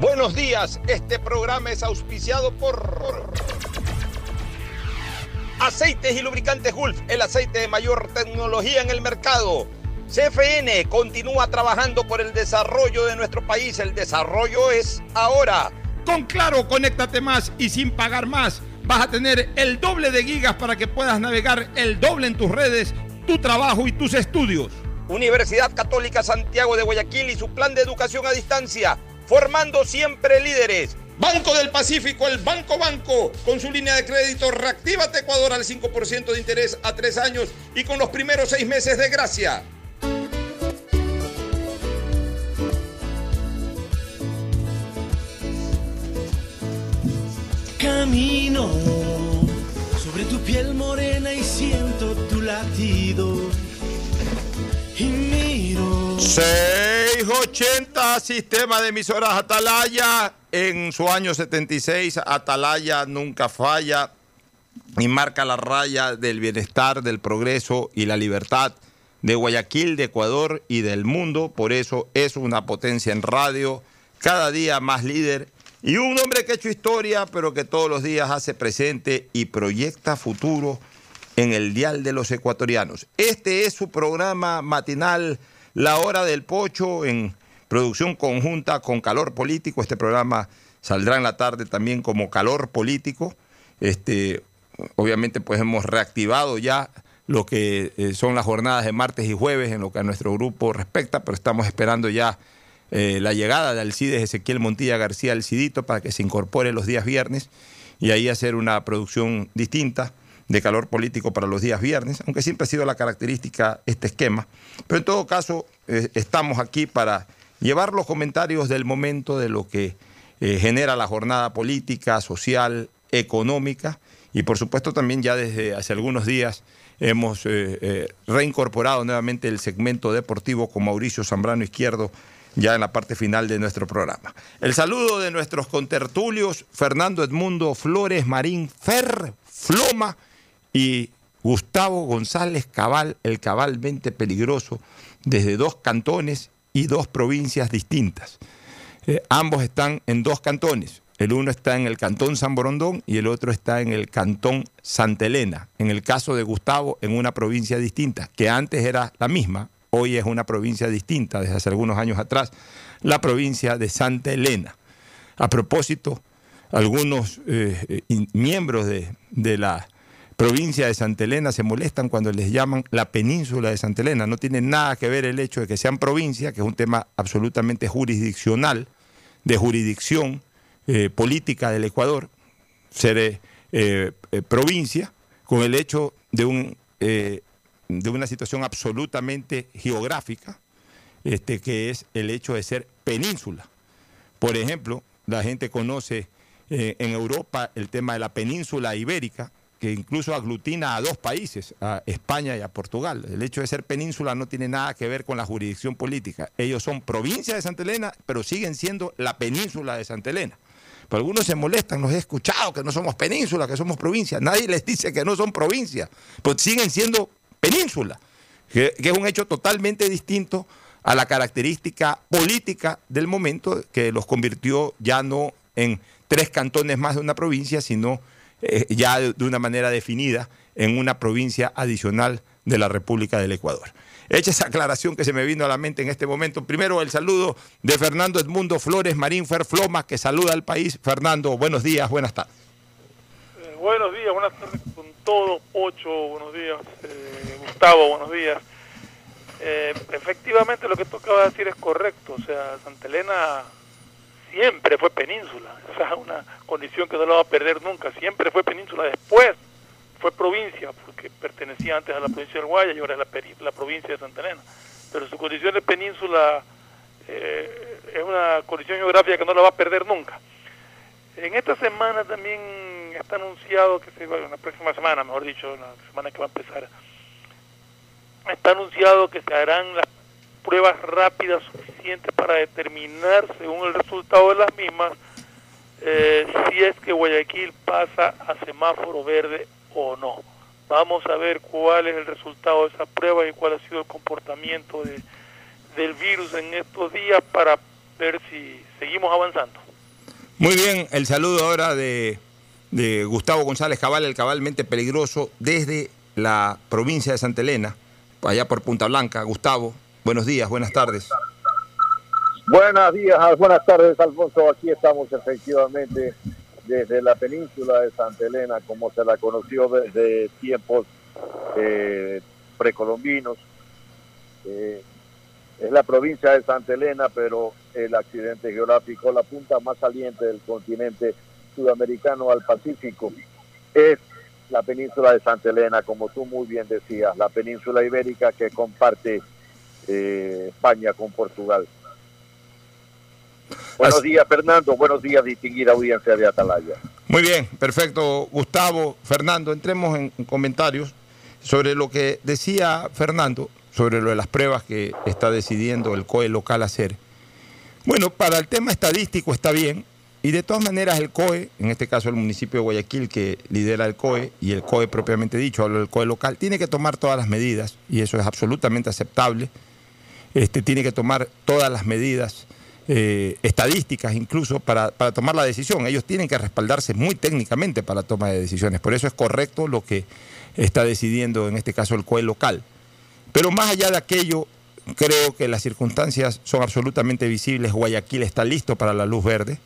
Buenos días, este programa es auspiciado por Aceites y Lubricantes Gulf, el aceite de mayor tecnología en el mercado. CFN continúa trabajando por el desarrollo de nuestro país. El desarrollo es ahora. Con Claro, conéctate más y sin pagar más. Vas a tener el doble de gigas para que puedas navegar el doble en tus redes, tu trabajo y tus estudios. Universidad Católica Santiago de Guayaquil y su plan de educación a distancia, formando siempre líderes. Banco del Pacífico, el Banco, con su línea de crédito Reactívate Ecuador al 5% de interés a 3 años y con los primeros 6 meses de gracia. Camino sobre tu piel morena y siento tu latido y miro. 680, sistema de emisoras Atalaya. En su año 76, Atalaya nunca falla y marca la raya del bienestar, del progreso y la libertad de Guayaquil, de Ecuador y del mundo. Por eso es una potencia en radio, cada día más líder y un hombre que ha hecho historia, pero que todos los días hace presente y proyecta futuro en el dial de los ecuatorianos. Este es su programa matinal, La Hora del Pocho, en producción conjunta con Calor Político. Este programa saldrá en la tarde también como Calor Político. Obviamente, pues hemos reactivado ya lo que son las jornadas de martes y jueves en lo que a nuestro grupo respecta, pero estamos esperando ya la llegada de Alcides Ezequiel Montilla García Alcidito para que se incorpore los días viernes y ahí hacer una producción distinta de Calor Político para los días viernes, aunque siempre ha sido la característica este esquema. Pero en todo caso, estamos aquí para llevar los comentarios del momento de lo que genera la jornada política, social, económica y por supuesto también ya desde hace algunos días hemos reincorporado nuevamente el segmento deportivo con Mauricio Zambrano Izquierdo ya en la parte final de nuestro programa. El saludo de nuestros contertulios Fernando Edmundo Flores Marín, Fer Floma y Gustavo González Cabal, el cabalmente peligroso desde 2 cantones y 2 provincias distintas. Ambos están en 2 cantones. El uno está en el cantón San Borondón y el otro está en el cantón Santa Elena. En el caso de Gustavo, en una provincia distinta, que antes era la misma, hoy es una provincia distinta, desde hace algunos años atrás, la provincia de Santa Elena. A propósito, algunos miembros de la provincia de Santa Elena se molestan cuando les llaman la península de Santa Elena. No tiene nada que ver el hecho de que sean provincia, que es un tema absolutamente jurisdiccional, de jurisdicción política del Ecuador, ser provincia, con el hecho de una situación absolutamente geográfica, que es el hecho de ser península. Por ejemplo, la gente conoce en Europa el tema de la península ibérica, que incluso aglutina a 2 países, a España y a Portugal. El hecho de ser península no tiene nada que ver con la jurisdicción política. Ellos son provincia de Santa Elena, pero siguen siendo la península de Santa Elena. Pero algunos se molestan, nos he escuchado que no somos península, que somos provincia. Nadie les dice que no son provincia, pues siguen siendo península, que es un hecho totalmente distinto a la característica política del momento que los convirtió ya no en 3 cantones más de una provincia, sino ya de una manera definida en una provincia adicional de la República del Ecuador. hecha esa aclaración que se me vino a la mente en este momento. Primero, el saludo de Fernando Edmundo Flores Marín, Ferfloma, que saluda al país. Fernando, buenos días, buenas tardes. Buenos días, buenas tardes con todo, Pocho, buenos días, Gustavo, buenos días. Efectivamente, lo que tú acabas de decir es correcto, o sea, Santa Elena siempre fue península, esa es una condición que no la va a perder nunca, siempre fue península, después fue provincia, porque pertenecía antes a la provincia del Guaya y ahora es la provincia de Santa Elena, pero su condición de península es una condición geográfica que no la va a perder nunca. En esta semana también está anunciado que se va, en la próxima semana, mejor dicho, en la semana que va a empezar, está anunciado que se harán las pruebas rápidas suficientes para determinar, según el resultado de las mismas, si es que Guayaquil pasa a semáforo verde o no. Vamos a ver cuál es el resultado de esa prueba y cuál ha sido el comportamiento del virus en estos días para ver si seguimos avanzando. Muy bien, el saludo ahora de Gustavo González Cabal, el cabalmente peligroso, desde la provincia de Santa Elena, allá por Punta Blanca. Gustavo, buenos días, buenas tardes. Buenos días, buenas tardes, Alfonso. Aquí estamos efectivamente desde la península de Santa Elena, como se la conoció desde tiempos precolombinos. Es la provincia de Santa Elena, pero el accidente geográfico, la punta más saliente del continente sudamericano al Pacífico, es la península de Santa Elena, como tú muy bien decías, la península ibérica que comparte España con Portugal. Buenos días, Fernando. Buenos días, distinguida audiencia de Atalaya. Muy bien, perfecto, Gustavo. Fernando, entremos en comentarios sobre lo que decía Fernando, sobre lo de las pruebas que está decidiendo el COE local hacer. Bueno, para el tema estadístico está bien. Y de todas maneras el COE, en este caso el municipio de Guayaquil que lidera el COE, y el COE propiamente dicho, hablo del COE local, tiene que tomar todas las medidas, y eso es absolutamente aceptable. Tiene que tomar todas las medidas estadísticas incluso para tomar la decisión. Ellos tienen que respaldarse muy técnicamente para la toma de decisiones. Por eso es correcto lo que está decidiendo en este caso el COE local. Pero más allá de aquello, creo que las circunstancias son absolutamente visibles. Guayaquil está listo para la luz verde,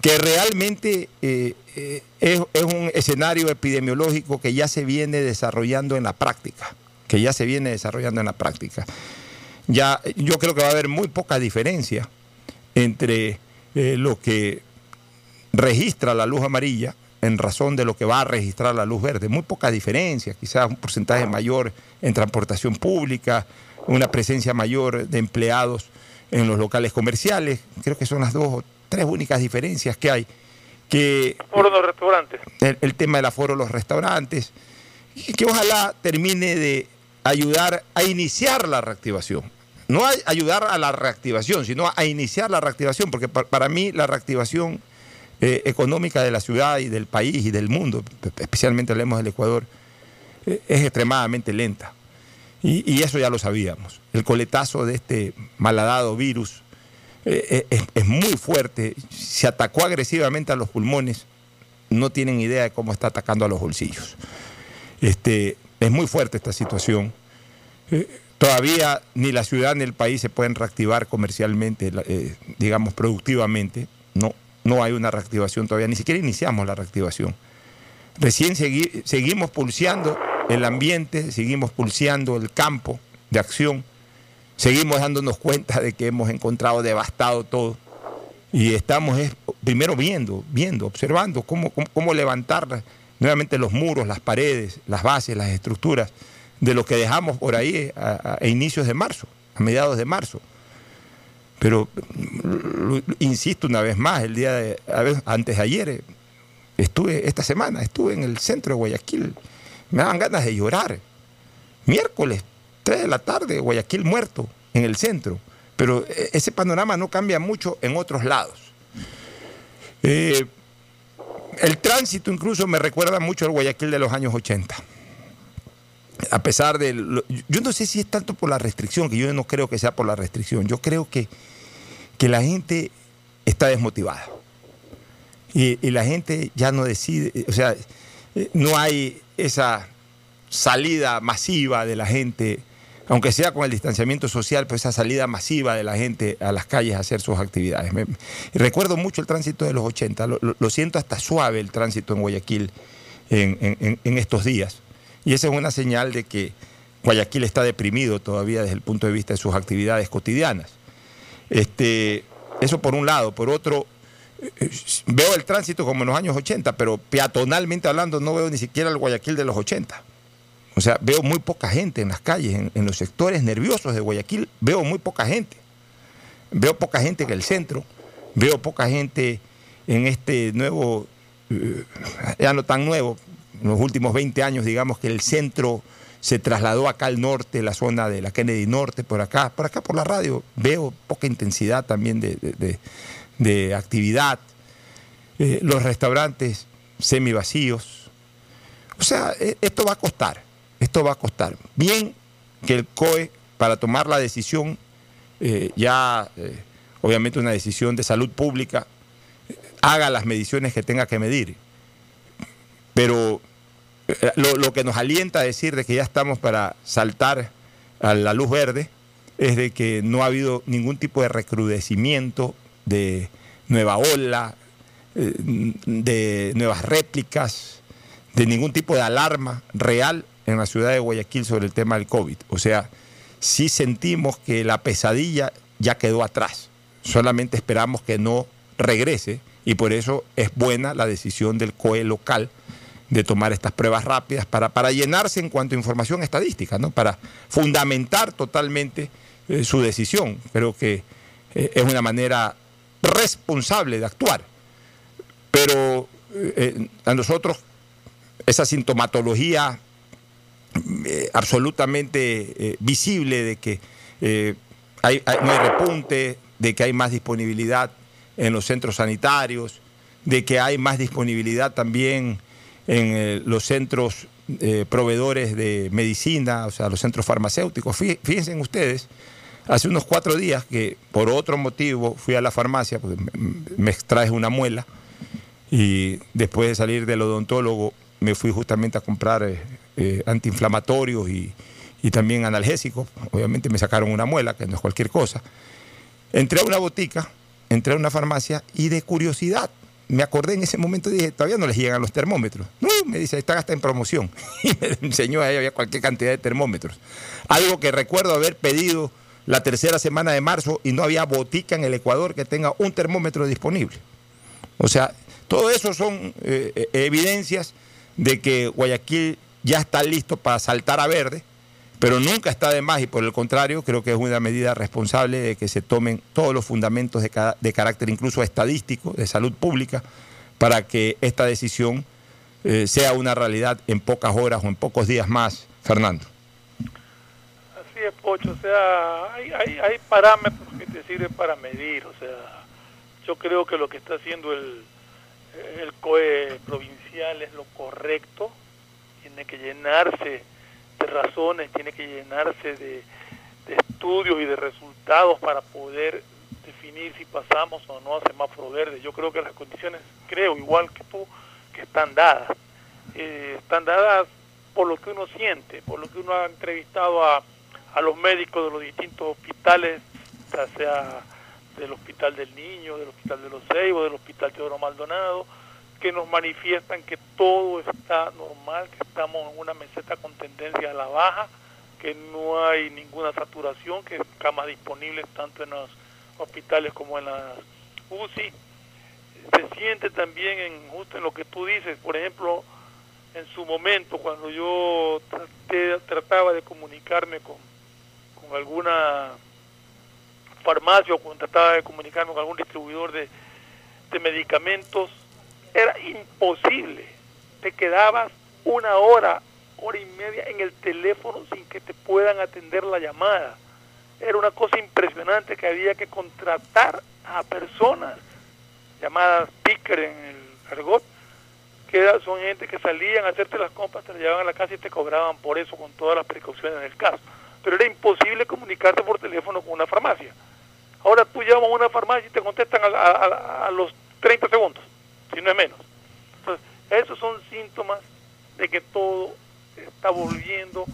que realmente es un escenario epidemiológico que ya se viene desarrollando en la práctica, Ya, yo creo que va a haber muy poca diferencia entre lo que registra la luz amarilla en razón de lo que va a registrar la luz verde, muy poca diferencia, quizás un porcentaje mayor en transportación pública, una presencia mayor de empleados en los locales comerciales, creo que son las dos o tres únicas diferencias que hay. Que aforo de los restaurantes. El tema del aforo de los restaurantes, que ojalá termine de ayudar a iniciar la reactivación. No a ayudar a la reactivación, sino a iniciar la reactivación, porque para mí la reactivación económica de la ciudad y del país y del mundo, especialmente hablemos del Ecuador, es extremadamente lenta. Y eso ya lo sabíamos. El coletazo de este malhadado virus es muy fuerte, se atacó agresivamente a los pulmones, no tienen idea de cómo está atacando a los bolsillos. Es muy fuerte esta situación. Todavía ni la ciudad ni el país se pueden reactivar comercialmente, digamos productivamente. No hay una reactivación todavía, ni siquiera iniciamos la reactivación. Recién seguimos pulseando el ambiente, seguimos pulseando el campo de acción. Seguimos dándonos cuenta de que hemos encontrado devastado todo y estamos primero viendo, observando cómo levantar nuevamente los muros, las paredes, las bases, las estructuras de lo que dejamos por ahí a inicios de marzo, a mediados de marzo. Pero insisto una vez más, antes de ayer, esta semana estuve en el centro de Guayaquil, me daban ganas de llorar. Miércoles, 3 de la tarde, Guayaquil muerto en el centro, pero ese panorama no cambia mucho en otros lados. El tránsito incluso me recuerda mucho al Guayaquil de los años 80. A pesar de... yo no sé si es tanto por la restricción, que yo no creo que sea por la restricción, yo creo que la gente está desmotivada y la gente ya no decide, o sea, no hay esa salida masiva de la gente aunque sea con el distanciamiento social, pues esa salida masiva de la gente a las calles a hacer sus actividades. Recuerdo mucho el tránsito de los 80, lo siento hasta suave el tránsito en Guayaquil en estos días. Y esa es una señal de que Guayaquil está deprimido todavía desde el punto de vista de sus actividades cotidianas. Eso por un lado. Por otro, veo el tránsito como en los años 80, pero peatonalmente hablando no veo ni siquiera el Guayaquil de los 80. O sea, veo muy poca gente en las calles, en los sectores nerviosos de Guayaquil, veo muy poca gente. Veo poca gente en el centro, veo poca gente en este nuevo, ya no tan nuevo, en los últimos 20 años, digamos que el centro se trasladó acá al norte, la zona de la Kennedy Norte, por acá por la radio, veo poca intensidad también de actividad, los restaurantes semivacíos. O sea, esto va a costar. Esto va a costar. Bien que el COE, para tomar la decisión, obviamente una decisión de salud pública, haga las mediciones que tenga que medir. Pero lo que nos alienta a decir de que ya estamos para saltar a la luz verde es de que no ha habido ningún tipo de recrudecimiento de nueva ola, de nuevas réplicas, de ningún tipo de alarma real en la ciudad de Guayaquil sobre el tema del COVID. O sea, sí sentimos que la pesadilla ya quedó atrás. Solamente esperamos que no regrese y por eso es buena la decisión del COE local de tomar estas pruebas rápidas para llenarse en cuanto a información estadística, ¿no? Para fundamentar totalmente su decisión. Creo que es una manera responsable de actuar. Pero a nosotros esa sintomatología absolutamente visible de que no hay repunte, de que hay más disponibilidad en los centros sanitarios, de que hay más disponibilidad también en los centros proveedores de medicina, o sea, los centros farmacéuticos. Fíjense ustedes, hace unos 4 días que por otro motivo fui a la farmacia, porque me extraje una muela y después de salir del odontólogo me fui justamente a comprar antiinflamatorios y también analgésicos. Obviamente me sacaron una muela, que no es cualquier cosa. Entré a una botica, entré a una farmacia y de curiosidad me acordé en ese momento y dije, todavía no les llegan los termómetros. No, me dice, están hasta en promoción. Y me enseñó ahí, había cualquier cantidad de termómetros. Algo que recuerdo haber pedido la tercera semana de marzo y no había botica en el Ecuador que tenga un termómetro disponible. O sea, todo eso son evidencias de que Guayaquil ya está listo para saltar a verde, pero nunca está de más y por el contrario creo que es una medida responsable de que se tomen todos los fundamentos de carácter incluso estadístico, de salud pública, para que esta decisión sea una realidad en pocas horas o en pocos días más, Fernando. Así es, Pocho, o sea, hay parámetros que te sirven para medir, o sea, yo creo que lo que está haciendo el COE provincial es lo correcto, tiene que llenarse de razones, tiene que llenarse de estudios y de resultados para poder definir si pasamos o no a semáforo verde. Yo creo que las condiciones, creo igual que tú, que están dadas por lo que uno siente, por lo que uno ha entrevistado a los médicos de los distintos hospitales, ya sea del Hospital del Niño, del Hospital de los Ceibos, del Hospital Teodoro Maldonado, que nos manifiestan que todo está normal, que estamos en una meseta con tendencia a la baja, que no hay ninguna saturación, que camas disponibles tanto en los hospitales como en las UCI. Se siente también justo en lo que tú dices, por ejemplo, en su momento, cuando yo trataba de comunicarme con alguna farmacia o cuando trataba de comunicarme con algún distribuidor de medicamentos, era imposible. Te quedabas una hora, hora y media en el teléfono sin que te puedan atender la llamada. Era una cosa impresionante que había que contratar a personas, llamadas picker en el argot, que son gente que salían a hacerte las compras, te las llevaban a la casa y te cobraban por eso con todas las precauciones del caso. Pero era imposible comunicarte por teléfono con una farmacia. Ahora tú llamas a una farmacia y te contestan a los 30 segundos, si no es menos. Entonces, esos son síntomas de que todo está volviendo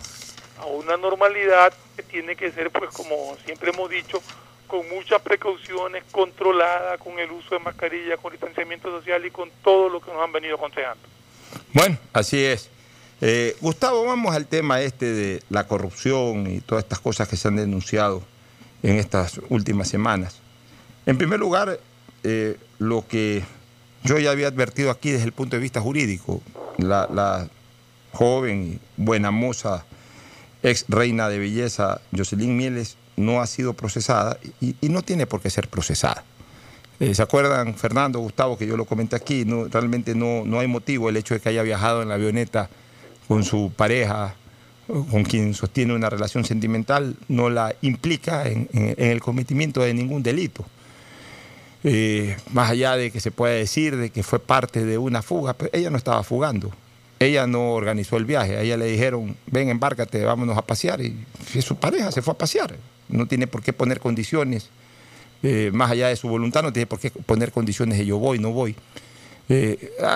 a una normalidad que tiene que ser, pues como siempre hemos dicho, con muchas precauciones, controlada, con el uso de mascarilla, con distanciamiento social y con todo lo que nos han venido aconsejando. Bueno, así es. Gustavo, vamos al tema este de la corrupción y todas estas cosas que se han denunciado en estas últimas semanas. En primer lugar, lo que yo ya había advertido aquí desde el punto de vista jurídico, la joven y buena moza, ex reina de belleza, Jocelyn Mieles, no ha sido procesada y no tiene por qué ser procesada. ¿Se acuerdan, Fernando, Gustavo, que yo lo comenté aquí? No, realmente no hay motivo el hecho de que haya viajado en la avioneta con su pareja, con quien sostiene una relación sentimental, no la implica en el cometimiento de ningún delito. Más allá de que se pueda decir de que fue parte de una fuga, pero ella no estaba fugando, ella no organizó el viaje, a ella le dijeron, ven, embárcate, vámonos a pasear, y su pareja se fue a pasear, no tiene por qué poner condiciones, más allá de su voluntad, no tiene por qué poner condiciones de yo voy, no voy.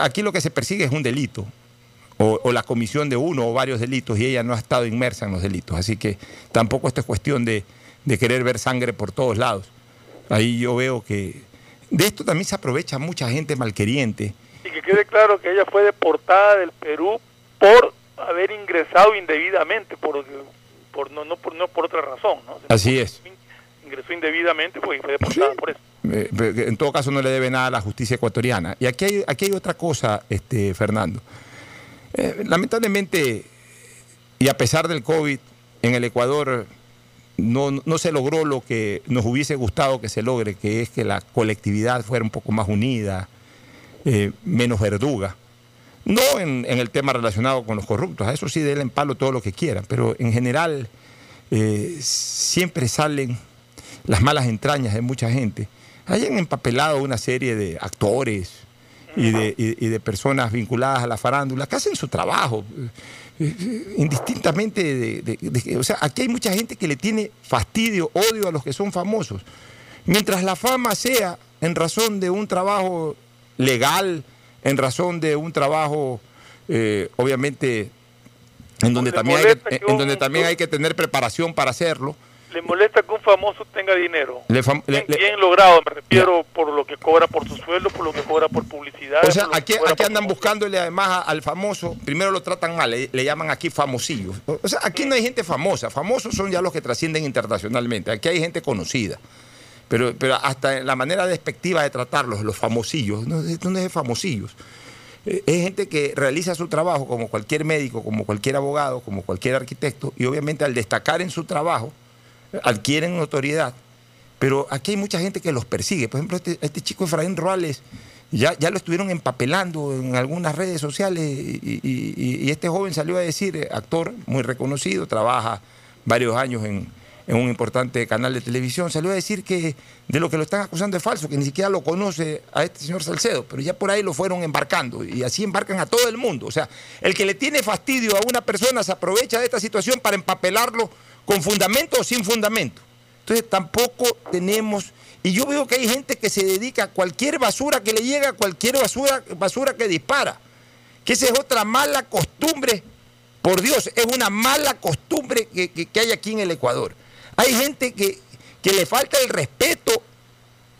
Aquí lo que se persigue es un delito, o la comisión de uno o varios delitos, y ella no ha estado inmersa en los delitos, así que tampoco esto es cuestión de querer ver sangre por todos lados. Ahí yo veo que de esto también se aprovecha mucha gente malqueriente. Y que quede claro que ella fue deportada del Perú por haber ingresado indebidamente, no por otra razón, ¿no? Así es. Ingresó indebidamente porque fue deportada, sí, por eso. En todo caso no le debe nada a la justicia ecuatoriana. Y aquí hay otra cosa, Fernando. Lamentablemente, y a pesar del COVID, en el Ecuador no se logró lo que nos hubiese gustado que se logre, que es que la colectividad fuera un poco más unida, menos verduga. No en el tema relacionado con los corruptos, a eso sí denle en palo todo lo que quieran, pero en general siempre salen las malas entrañas de mucha gente. Hayan empapelado una serie de actores y de personas vinculadas a la farándula que hacen su trabajo. Indistintamente o sea, aquí hay mucha gente que le tiene fastidio, odio a los que son famosos. Mientras la fama sea en razón de un trabajo legal, en razón de un trabajo obviamente en donde también hay que tener preparación para hacerlo. Le molesta que un famoso tenga dinero. Bien logrado, me refiero, por lo que cobra por su sueldo, por lo que cobra por publicidad. O sea, aquí andan buscándole además al famoso, primero lo tratan mal, le llaman aquí famosillo. O sea, aquí no hay gente famosa, famosos son ya los que trascienden internacionalmente, aquí hay gente conocida. Pero hasta la manera despectiva de tratarlos, los famosillos, no es famosillos. Es gente que realiza su trabajo como cualquier médico, como cualquier abogado, como cualquier arquitecto, y obviamente al destacar en su trabajo adquieren notoriedad, pero aquí hay mucha gente que los persigue. Por ejemplo, este chico Efraín Ruales, ya lo estuvieron empapelando en algunas redes sociales y este joven salió a decir, actor muy reconocido, trabaja varios años en un importante canal de televisión, salió a decir que de lo que lo están acusando es falso, que ni siquiera lo conoce a este señor Salcedo, pero ya por ahí lo fueron embarcando, y así embarcan a todo el mundo. O sea, el que le tiene fastidio a una persona se aprovecha de esta situación para empapelarlo con fundamento o sin fundamento. Entonces tampoco tenemos, y yo veo que hay gente que se dedica a cualquier basura que le llega, a cualquier basura que dispara, que esa es otra mala costumbre, por Dios, es una mala costumbre que hay aquí en el Ecuador. Hay gente que le falta el respeto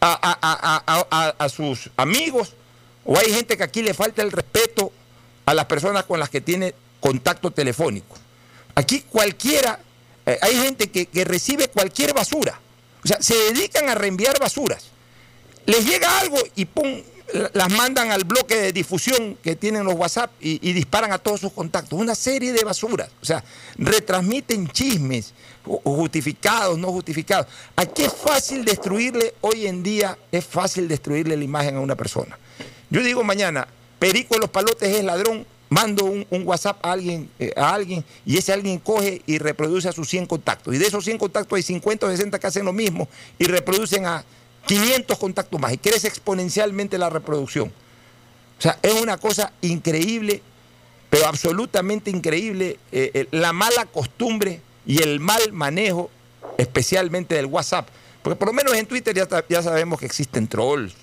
a sus amigos, o hay gente que aquí le falta el respeto a las personas con las que tiene contacto telefónico. Aquí cualquiera, hay gente que recibe cualquier basura, o sea, se dedican a reenviar basuras. Les llega algo y ¡pum!, las mandan al bloque de difusión que tienen los WhatsApp y disparan a todos sus contactos. Una serie de basuras, o sea, retransmiten chismes, justificados, no justificados. Aquí es fácil destruirle, hoy en día es fácil destruirle la imagen a una persona. Yo digo mañana, Perico de los Palotes es ladrón, mando un WhatsApp a alguien y ese alguien coge y reproduce a sus 100 contactos. Y de esos 100 contactos hay 50 o 60 que hacen lo mismo y reproducen a 500 contactos más. Y crece exponencialmente la reproducción. O sea, es una cosa increíble, pero absolutamente increíble, la mala costumbre y el mal manejo, especialmente del WhatsApp. Porque por lo menos en Twitter ya sabemos que existen trolls,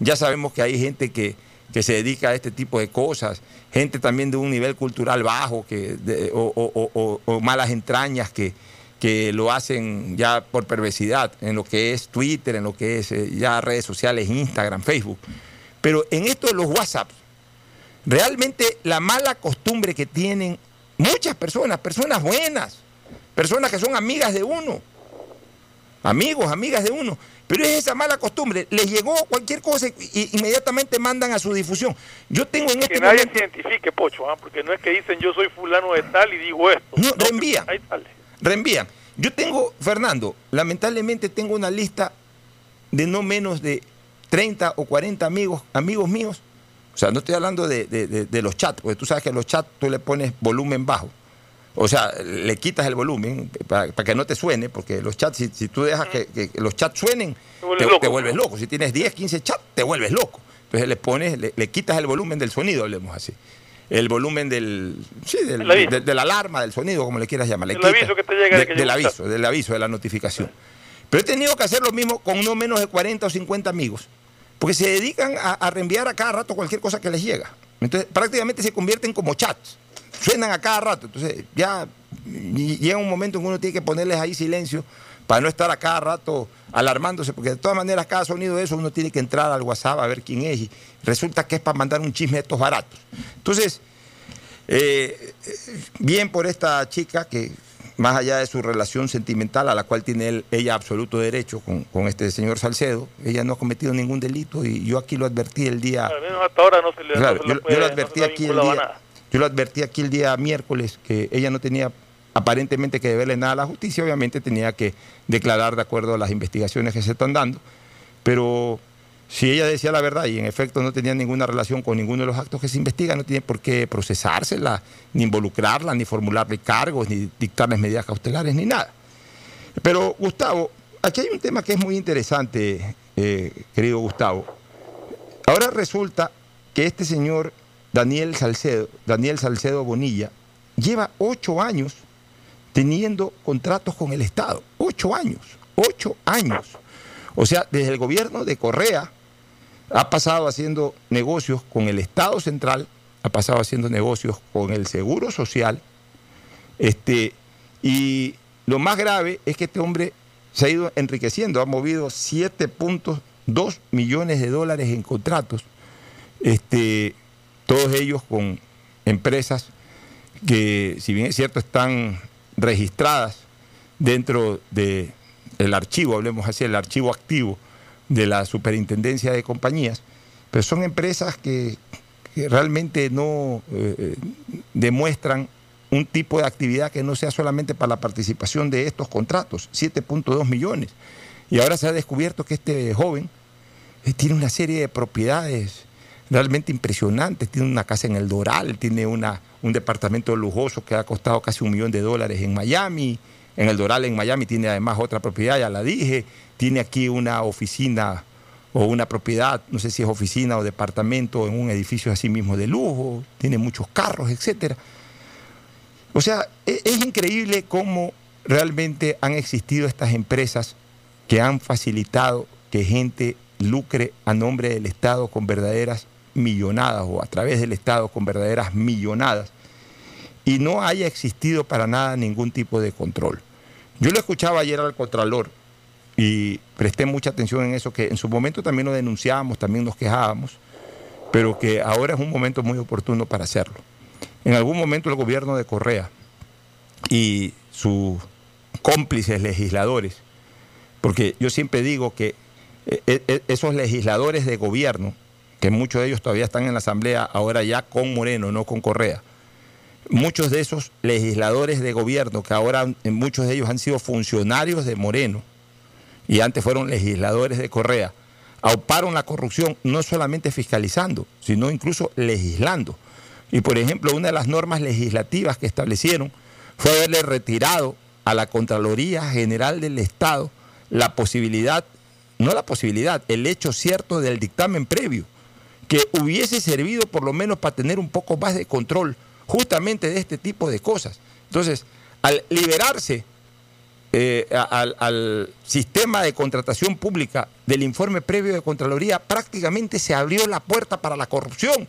ya sabemos que hay gente que que se dedica a este tipo de cosas, gente también de un nivel cultural bajo que, o malas entrañas que lo hacen ya por perversidad en lo que es Twitter, en lo que es ya redes sociales, Instagram, Facebook. Pero en esto de los WhatsApps, realmente la mala costumbre que tienen muchas personas, personas buenas, personas que son amigas de uno, amigos, amigas de uno, pero es esa mala costumbre, les llegó cualquier cosa e inmediatamente mandan a su difusión. Yo tengo en este momento... Que nadie se identifique, Pocho, ¿eh? Porque no es que dicen yo soy fulano de tal y digo esto. No, reenvían, ahí sale. Reenvían. Yo tengo, Fernando, lamentablemente tengo una lista de no menos de 30 o 40 amigos míos. O sea, no estoy hablando de los chats, porque tú sabes que a los chats tú le pones volumen bajo. O sea, le quitas el volumen para que no te suene, porque los chats, si tú dejas que los chats suenen, te vuelves loco. Si tienes 10, 15 chats, te vuelves loco. Entonces le pones, le quitas el volumen del sonido, hablemos así. El volumen de la alarma, del sonido, como le quieras llamar. Le quitas, aviso que te llega, del aviso, de la notificación. Pero he tenido que hacer lo mismo con no menos de 40 o 50 amigos, porque se dedican a reenviar a cada rato cualquier cosa que les llega. Entonces prácticamente se convierten como chats. Suenan a cada rato, entonces ya llega un momento en que uno tiene que ponerles ahí silencio para no estar a cada rato alarmándose, porque de todas maneras cada sonido de eso uno tiene que entrar al WhatsApp a ver quién es y resulta que es para mandar un chisme de estos baratos. Entonces, bien por esta chica que más allá de su relación sentimental a la cual tiene ella absoluto derecho con este señor Salcedo, ella no ha cometido ningún delito y yo aquí lo advertí el día... Al menos hasta ahora no se le... Claro, yo lo advertí no aquí el día... Nada. Yo lo advertí aquí el día miércoles que ella no tenía aparentemente que deberle nada a la justicia, obviamente tenía que declarar de acuerdo a las investigaciones que se están dando, pero si ella decía la verdad y en efecto no tenía ninguna relación con ninguno de los actos que se investigan, no tiene por qué procesársela, ni involucrarla, ni formularle cargos, ni dictarles medidas cautelares, ni nada. Pero Gustavo, aquí hay un tema que es muy interesante, querido Gustavo. Ahora resulta que este señor... Daniel Salcedo Bonilla, lleva 8 años teniendo contratos con el Estado. 8 años. O sea, desde el gobierno de Correa ha pasado haciendo negocios con el Estado Central, ha pasado haciendo negocios con el Seguro Social, y lo más grave es que este hombre se ha ido enriqueciendo, ha movido 7.2 millones de dólares en contratos, todos ellos con empresas que, si bien es cierto, están registradas dentro del archivo, hablemos así, el archivo activo de la Superintendencia de Compañías, pero son empresas que realmente no demuestran un tipo de actividad que no sea solamente para la participación de estos contratos, 7.2 millones. Y ahora se ha descubierto que este joven tiene una serie de propiedades realmente impresionante, tiene una casa en El Doral, tiene un departamento lujoso que ha costado casi $1 millón en Miami, en El Doral en Miami tiene además otra propiedad, ya la dije, tiene aquí una oficina o una propiedad, no sé si es oficina o departamento, en un edificio así mismo de lujo, tiene muchos carros, etcétera. O sea, es increíble cómo realmente han existido estas empresas que han facilitado que gente lucre a nombre del Estado con verdaderas millonadas o a través del Estado con verdaderas millonadas y no haya existido para nada ningún tipo de control. Yo lo escuchaba ayer al Contralor y presté mucha atención en eso, que en su momento también lo denunciábamos, también nos quejábamos, pero que ahora es un momento muy oportuno para hacerlo. En algún momento el gobierno de Correa y sus cómplices legisladores, porque yo siempre digo que esos legisladores de gobierno, que muchos de ellos todavía están en la Asamblea, ahora ya con Moreno, no con Correa, muchos de esos legisladores de gobierno, que ahora muchos de ellos han sido funcionarios de Moreno y antes fueron legisladores de Correa, auparon la corrupción no solamente fiscalizando, sino incluso legislando. Y por ejemplo, una de las normas legislativas que establecieron fue haberle retirado a la Contraloría General del Estado la posibilidad, no la posibilidad, el hecho cierto del dictamen previo, que hubiese servido por lo menos para tener un poco más de control justamente de este tipo de cosas. Entonces, al liberarse al sistema de contratación pública del informe previo de Contraloría, prácticamente se abrió la puerta para la corrupción.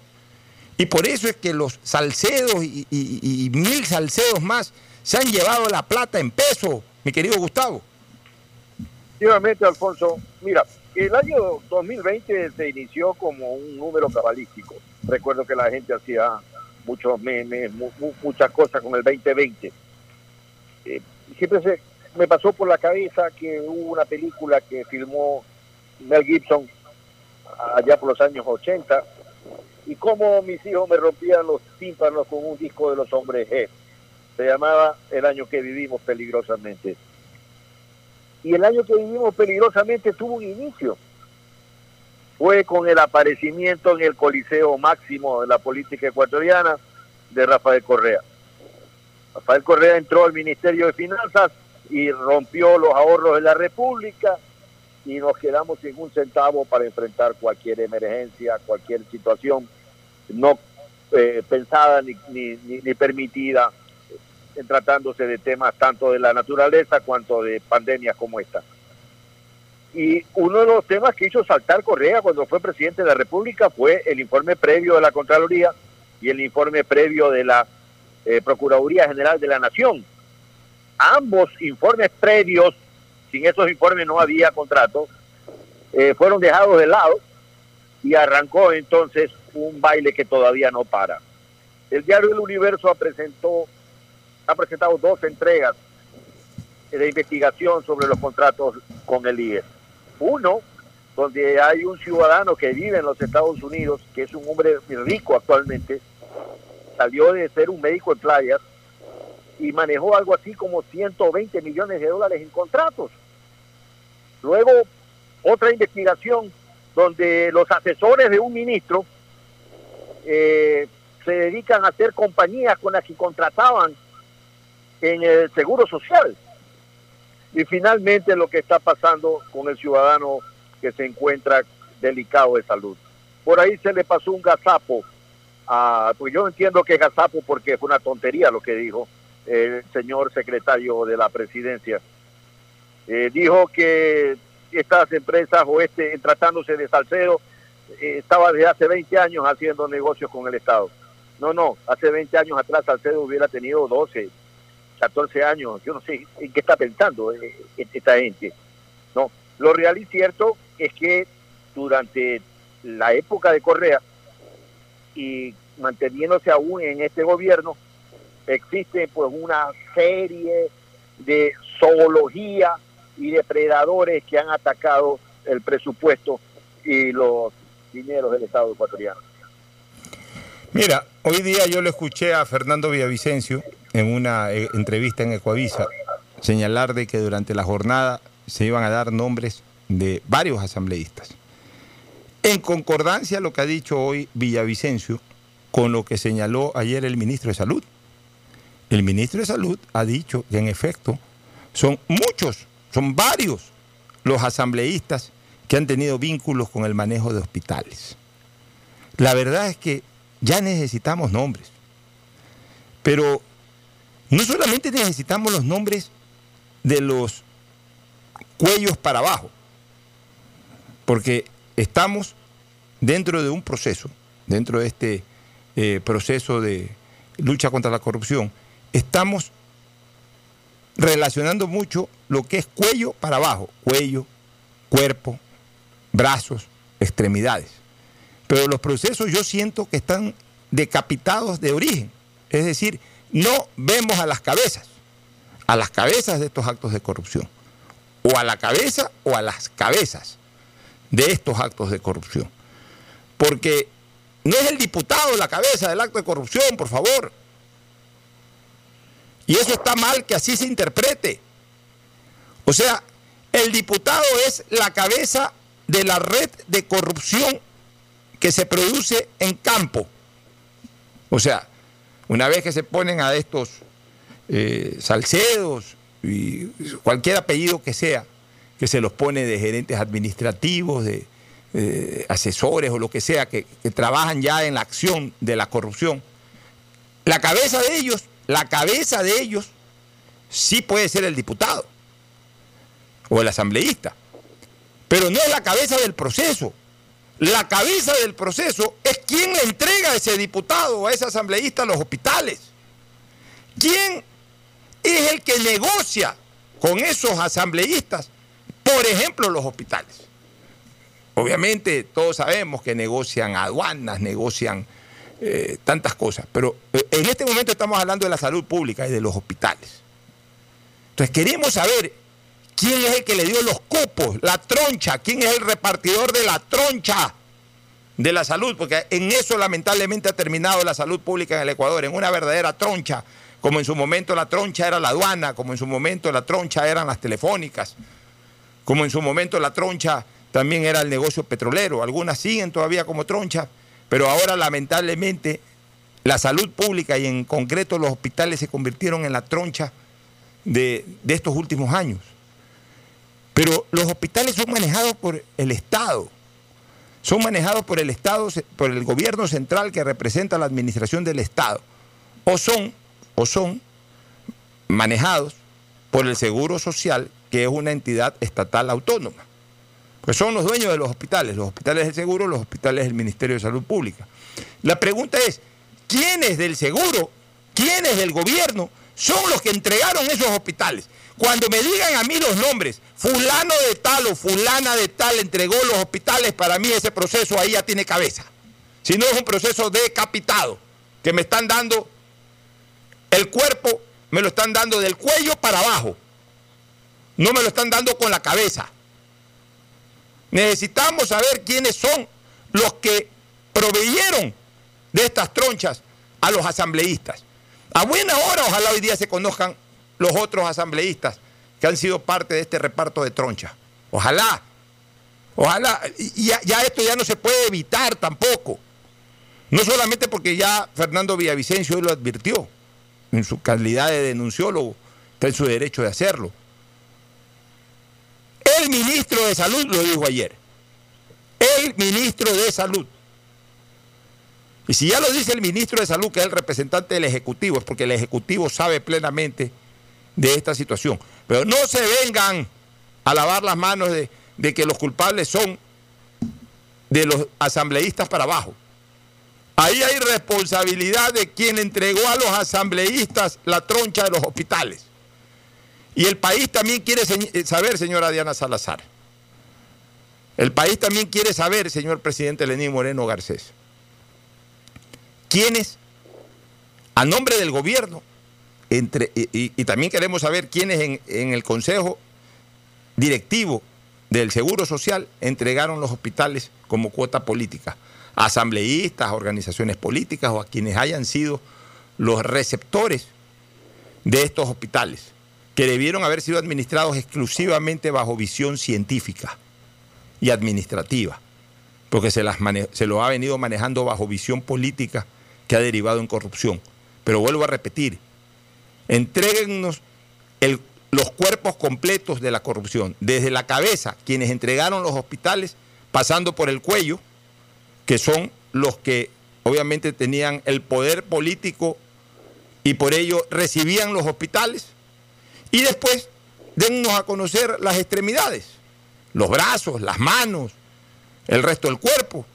Y por eso es que los Salcedos y mil Salcedos más se han llevado la plata en peso, mi querido Gustavo. Efectivamente, Alfonso, mira, el año 2020 se inició como un número cabalístico. Recuerdo que la gente hacía muchos memes, muchas cosas con el 2020. Siempre me pasó por la cabeza que hubo una película que filmó Mel Gibson allá por los años 80, y cómo mis hijos me rompían los tímpanos con un disco de los Hombres G. Se llamaba El año que vivimos peligrosamente. Y el año que vivimos peligrosamente tuvo un inicio. Fue con el aparecimiento en el Coliseo Máximo de la política ecuatoriana de Rafael Correa. Rafael Correa entró al Ministerio de Finanzas y rompió los ahorros de la República, y nos quedamos sin un centavo para enfrentar cualquier emergencia, cualquier situación no pensada ni permitida, en tratándose de temas tanto de la naturaleza cuanto de pandemias como esta. Y uno de los temas que hizo saltar Correa cuando fue presidente de la República fue el informe previo de la Contraloría y el informe previo de la Procuraduría General de la Nación. Ambos informes previos, sin esos informes no había contrato, fueron dejados de lado, y arrancó entonces un baile que todavía no para. El diario El Universo ha presentado dos entregas de investigación sobre los contratos con el IES. Uno, donde hay un ciudadano que vive en los Estados Unidos, que es un hombre rico actualmente, salió de ser un médico en playas y manejó algo así como 120 millones de dólares en contratos. Luego, otra investigación donde los asesores de un ministro se dedican a hacer compañías con las que contrataban en el Seguro Social. Y finalmente lo que está pasando con el ciudadano que se encuentra delicado de salud. Por ahí se le pasó un gazapo, pues yo entiendo que es gazapo porque fue una tontería lo que dijo el señor secretario de la presidencia. Dijo que estas empresas o tratándose de Salcedo, estaba desde hace 20 años haciendo negocios con el Estado. No, hace 20 años atrás Salcedo hubiera tenido 12, 14 años. Yo no sé en qué está pensando esta gente. No, lo real y cierto es que durante la época de Correa y manteniéndose aún en este gobierno, existe pues una serie de zoología y depredadores que han atacado el presupuesto y los dineros del Estado ecuatoriano. Mira, hoy día yo lo escuché a Fernando Villavicencio en una entrevista en Ecoavisa señalar de que durante la jornada se iban a dar nombres de varios asambleístas. En concordancia lo que ha dicho hoy Villavicencio con lo que señaló ayer el ministro de Salud. El ministro de Salud ha dicho que en efecto son muchos, son varios los asambleístas que han tenido vínculos con el manejo de hospitales. La verdad es que ya necesitamos nombres, pero no solamente necesitamos los nombres de los cuellos para abajo, porque estamos dentro de un proceso, dentro de este proceso de lucha contra la corrupción. Estamos relacionando mucho lo que es cuello para abajo, cuello, cuerpo, brazos, extremidades. Pero los procesos yo siento que están decapitados de origen, es decir, no vemos a las cabezas de estos actos de corrupción, o a la cabeza o a las cabezas de estos actos de corrupción. Porque no es el diputado la cabeza del acto de corrupción, por favor. Y eso está mal que así se interprete. O sea, el diputado es la cabeza de la red de corrupción que se produce en campo. O sea, una vez que se ponen a estos Salcedos y cualquier apellido que sea, que se los pone de gerentes administrativos, de asesores o lo que sea, que trabajan ya en la acción de la corrupción, la cabeza de ellos sí puede ser el diputado, o el asambleísta. Pero no es la cabeza del proceso. La cabeza del proceso es quién le entrega a ese diputado o a ese asambleísta los hospitales. ¿Quién es el que negocia con esos asambleístas, por ejemplo, los hospitales? Obviamente todos sabemos que negocian aduanas, negocian tantas cosas, pero en este momento estamos hablando de la salud pública y de los hospitales. Entonces queremos saber quién es el que le dio los cupos, la troncha, quién es el repartidor de la troncha de la salud, porque en eso lamentablemente ha terminado la salud pública en el Ecuador, en una verdadera troncha, como en su momento la troncha era la aduana, como en su momento la troncha eran las telefónicas, como en su momento la troncha también era el negocio petrolero. Algunas siguen todavía como troncha, pero ahora lamentablemente la salud pública y en concreto los hospitales se convirtieron en la troncha de estos últimos años. Pero los hospitales son manejados por el Estado, son manejados por el Estado, por el gobierno central que representa la administración del Estado, o son manejados por el Seguro Social, que es una entidad estatal autónoma. Pues son los dueños de los hospitales del seguro, los hospitales del Ministerio de Salud Pública. La pregunta es, ¿quiénes del seguro, quiénes del gobierno son los que entregaron esos hospitales? Cuando me digan a mí los nombres, fulano de tal o fulana de tal entregó los hospitales, para mí ese proceso ahí ya tiene cabeza. Si no, es un proceso decapitado, que me están dando el cuerpo, me lo están dando del cuello para abajo. No me lo están dando con la cabeza. Necesitamos saber quiénes son los que proveyeron de estas tronchas a los asambleístas. A buena hora, ojalá hoy día se conozcan los otros asambleístas que han sido parte de este reparto de tronchas. Ojalá, ojalá. Y ya esto ya no se puede evitar tampoco. No solamente porque ya Fernando Villavicencio hoy lo advirtió, en su calidad de denunciólogo, está en su derecho de hacerlo. El ministro de Salud lo dijo ayer. El ministro de Salud. Y si ya lo dice el ministro de Salud, que es el representante del Ejecutivo, es porque el Ejecutivo sabe plenamente de esta situación. Pero no se vengan a lavar las manos de que los culpables son de los asambleístas para abajo. Ahí hay responsabilidad de quien entregó a los asambleístas la troncha de los hospitales. Y el país también quiere saber, señora Diana Salazar, el país también quiere saber, señor presidente Lenín Moreno Garcés, quiénes, a nombre del gobierno, y también queremos saber quiénes en el Consejo Directivo del Seguro Social entregaron los hospitales como cuota política, a asambleístas, a organizaciones políticas o a quienes hayan sido los receptores de estos hospitales, que debieron haber sido administrados exclusivamente bajo visión científica y administrativa, porque se lo ha venido manejando bajo visión política que ha derivado en corrupción. Pero vuelvo a repetir, entréguennos los cuerpos completos de la corrupción, desde la cabeza, quienes entregaron los hospitales, pasando por el cuello, que son los que obviamente tenían el poder político y por ello recibían los hospitales. Y después, dennos a conocer las extremidades, los brazos, las manos, el resto del cuerpo.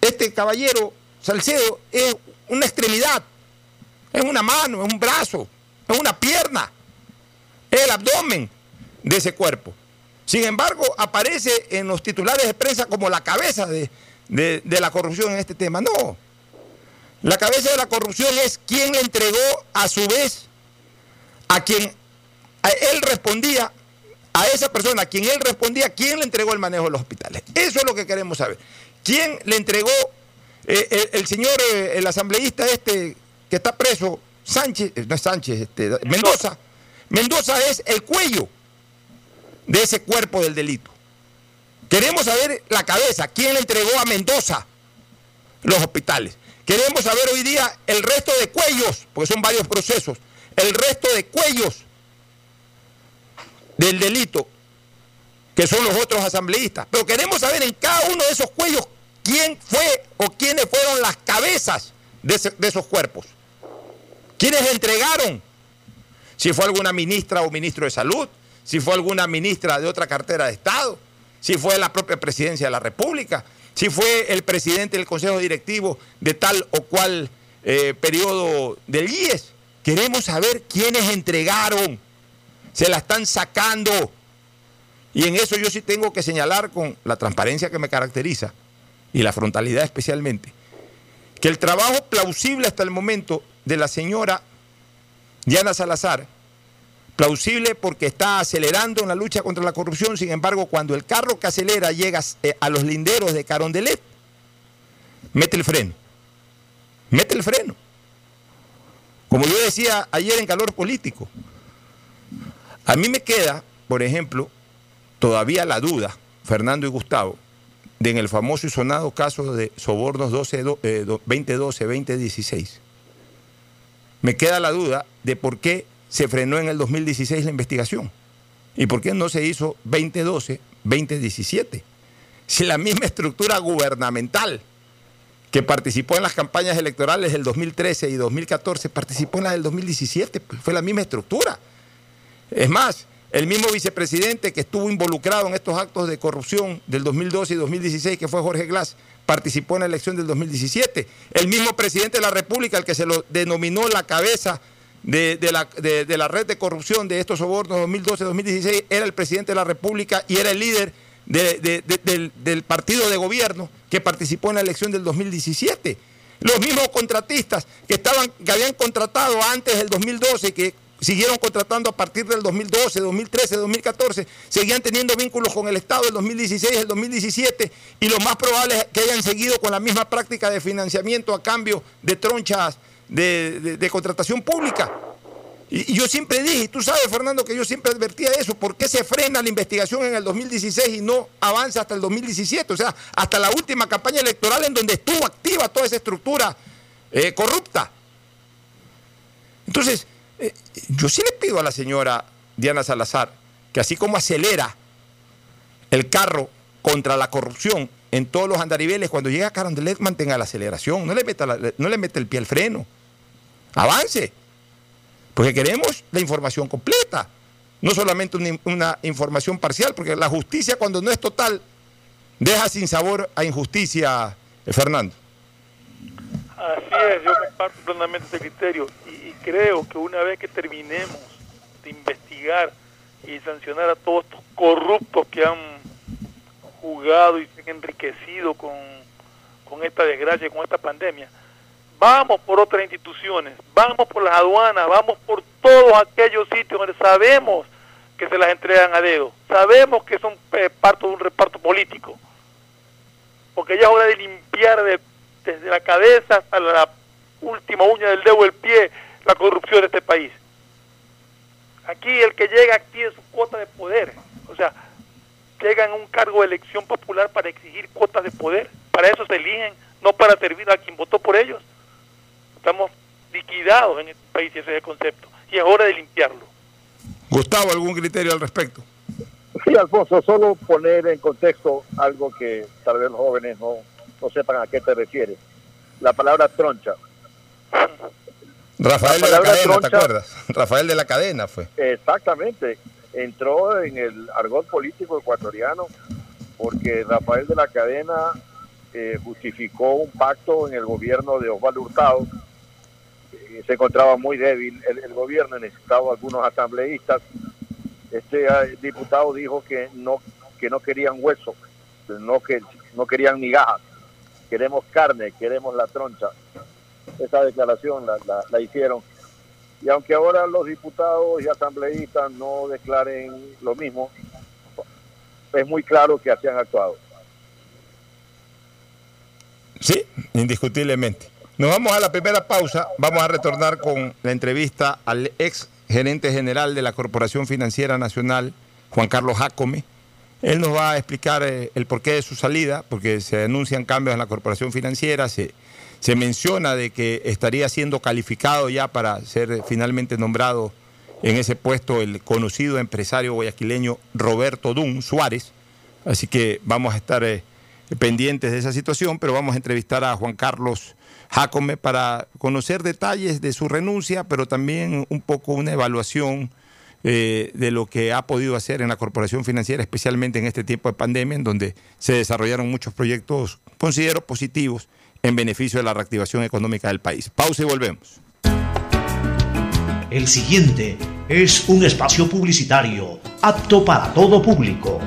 Este caballero Salcedo es una extremidad, es una mano, es un brazo, es una pierna, es el abdomen de ese cuerpo. Sin embargo, aparece en los titulares de prensa como la cabeza de la corrupción en este tema. No, la cabeza de la corrupción es quien le entregó a su vez a quien... él respondía a esa persona, a quien él respondía, quién le entregó el manejo de los hospitales. Eso es lo que queremos saber. ¿Quién le entregó el señor, el asambleísta este que está preso, Sánchez, no es Sánchez, Mendoza? Mendoza es el cuello de ese cuerpo del delito. Queremos saber la cabeza, quién le entregó a Mendoza los hospitales. Queremos saber hoy día el resto de cuellos, porque son varios procesos, el resto de cuellos del delito, que son los otros asambleístas. Pero queremos saber en cada uno de esos cuellos quién fue o quiénes fueron las cabezas de esos cuerpos. ¿Quiénes entregaron? Si fue alguna ministra o ministro de salud, si fue alguna ministra de otra cartera de Estado, si fue la propia presidencia de la República, si fue el presidente del Consejo Directivo de tal o cual periodo del IES. Queremos saber quiénes entregaron, se la están sacando. Y en eso yo sí tengo que señalar, con la transparencia que me caracteriza y la frontalidad especialmente, que el trabajo plausible hasta el momento de la señora Diana Salazar, plausible porque está acelerando en la lucha contra la corrupción, sin embargo, cuando el carro que acelera llega a los linderos de Carondelet, mete el freno. Como yo decía ayer en Calor Político, a mí me queda, por ejemplo, todavía la duda, Fernando y Gustavo, de en el famoso y sonado caso de sobornos 2012-2016. Me queda la duda de por qué se frenó en el 2016 la investigación y por qué no se hizo 2012-2017. Si la misma estructura gubernamental que participó en las campañas electorales del 2013 y 2014 participó en la del 2017, pues fue la misma estructura. Es más, el mismo vicepresidente que estuvo involucrado en estos actos de corrupción del 2012 y 2016, que fue Jorge Glass, participó en la elección del 2017. El mismo presidente de la República, el que se lo denominó la cabeza de la red de corrupción de estos sobornos 2012-2016, era el presidente de la República y era el líder del partido de gobierno que participó en la elección del 2017. Los mismos contratistas que habían contratado antes del 2012 y que siguieron contratando a partir del 2012, 2013, 2014, seguían teniendo vínculos con el Estado del 2016, el 2017, y lo más probable es que hayan seguido con la misma práctica de financiamiento a cambio de tronchas de contratación pública. Y yo siempre dije, y tú sabes, Fernando, que yo siempre advertía eso, ¿por qué se frena la investigación en el 2016 y no avanza hasta el 2017? O sea, hasta la última campaña electoral en donde estuvo activa toda esa estructura corrupta. Entonces, yo sí le pido a la señora Diana Salazar que así como acelera el carro contra la corrupción en todos los andariveles, cuando llega a Carondelet mantenga la aceleración, no le meta el pie al freno, avance, porque queremos la información completa, no solamente una información parcial, porque la justicia cuando no es total deja sin sabor a injusticia, Fernando. Así es, yo comparto plenamente ese criterio y creo que una vez que terminemos de investigar y sancionar a todos estos corruptos que han jugado y se han enriquecido con esta desgracia, con esta pandemia, vamos por otras instituciones, vamos por las aduanas, vamos por todos aquellos sitios donde sabemos que se las entregan a dedo, sabemos que son parte de un reparto político, porque ya es hora de limpiar desde la cabeza hasta la última uña del dedo del pie la corrupción de este país. Aquí el que llega aquí es su cuota de poder, o sea, llegan a un cargo de elección popular para exigir cuotas de poder, para eso se eligen, no para servir a quien votó por ellos. Estamos liquidados en este país, ese es el concepto, y es hora de limpiarlo. Gustavo, ¿algún criterio al respecto? Sí, Alfonso, solo poner en contexto algo que tal vez los jóvenes no sepan a qué te refieres. La palabra troncha. Rafael de la Cadena, troncha, ¿te acuerdas? Rafael de la Cadena fue. Exactamente. Entró en el argot político ecuatoriano porque Rafael de la Cadena justificó un pacto en el gobierno de Osvaldo Hurtado. Se encontraba muy débil el gobierno, necesitaba algunos asambleístas. Este diputado dijo que no querían hueso, que no querían migajas. Queremos carne, queremos la troncha. Esa declaración la hicieron. Y aunque ahora los diputados y asambleístas no declaren lo mismo, es muy claro que así han actuado. Sí, indiscutiblemente. Nos vamos a la primera pausa. Vamos a retornar con la entrevista al ex gerente general de la Corporación Financiera Nacional, Juan Carlos Jácome. Él nos va a explicar el porqué de su salida, porque se anuncian cambios en la Corporación Financiera, se menciona de que estaría siendo calificado ya para ser finalmente nombrado en ese puesto el conocido empresario guayaquileño Roberto Dún Suárez, así que vamos a estar pendientes de esa situación, pero vamos a entrevistar a Juan Carlos Jácome para conocer detalles de su renuncia, pero también un poco una evaluación de lo que ha podido hacer en la Corporación Financiera, especialmente en este tiempo de pandemia, en donde se desarrollaron muchos proyectos, considero, positivos en beneficio de la reactivación económica del país. Pausa y volvemos. El siguiente es un espacio publicitario apto para todo público.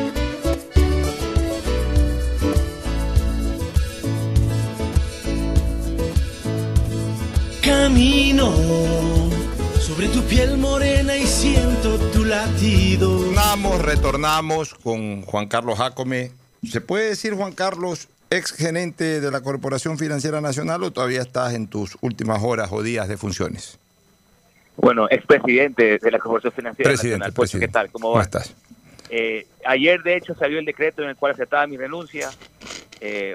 Camino sobre tu piel morena y siento tu latido. Retornamos con Juan Carlos Jácome. ¿Se puede decir, Juan Carlos, ex gerente de la Corporación Financiera Nacional, o todavía estás en tus últimas horas o días de funciones? Bueno, expresidente de la Corporación Financiera Nacional. Pocho, ¿qué tal? ¿Cómo vas? ¿Cómo estás? Ayer, de hecho, salió el decreto en el cual aceptaba mi renuncia.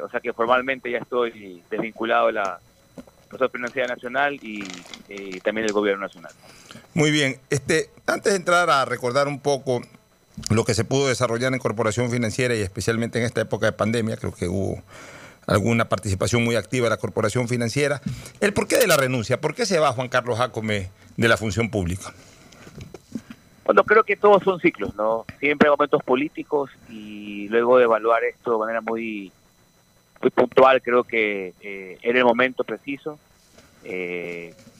O sea que formalmente ya estoy desvinculado de la Corporación Financiera Nacional y también del Gobierno Nacional. Muy bien. Antes de entrar a recordar un poco lo que se pudo desarrollar en Corporación Financiera y especialmente en esta época de pandemia, creo que hubo alguna participación muy activa de la Corporación Financiera. ¿El porqué de la renuncia? ¿Por qué se va Juan Carlos Jácome de la función pública? Bueno, creo que todos son ciclos, ¿no? Siempre hay momentos políticos y luego de evaluar esto de manera muy, muy puntual, creo que era el momento preciso.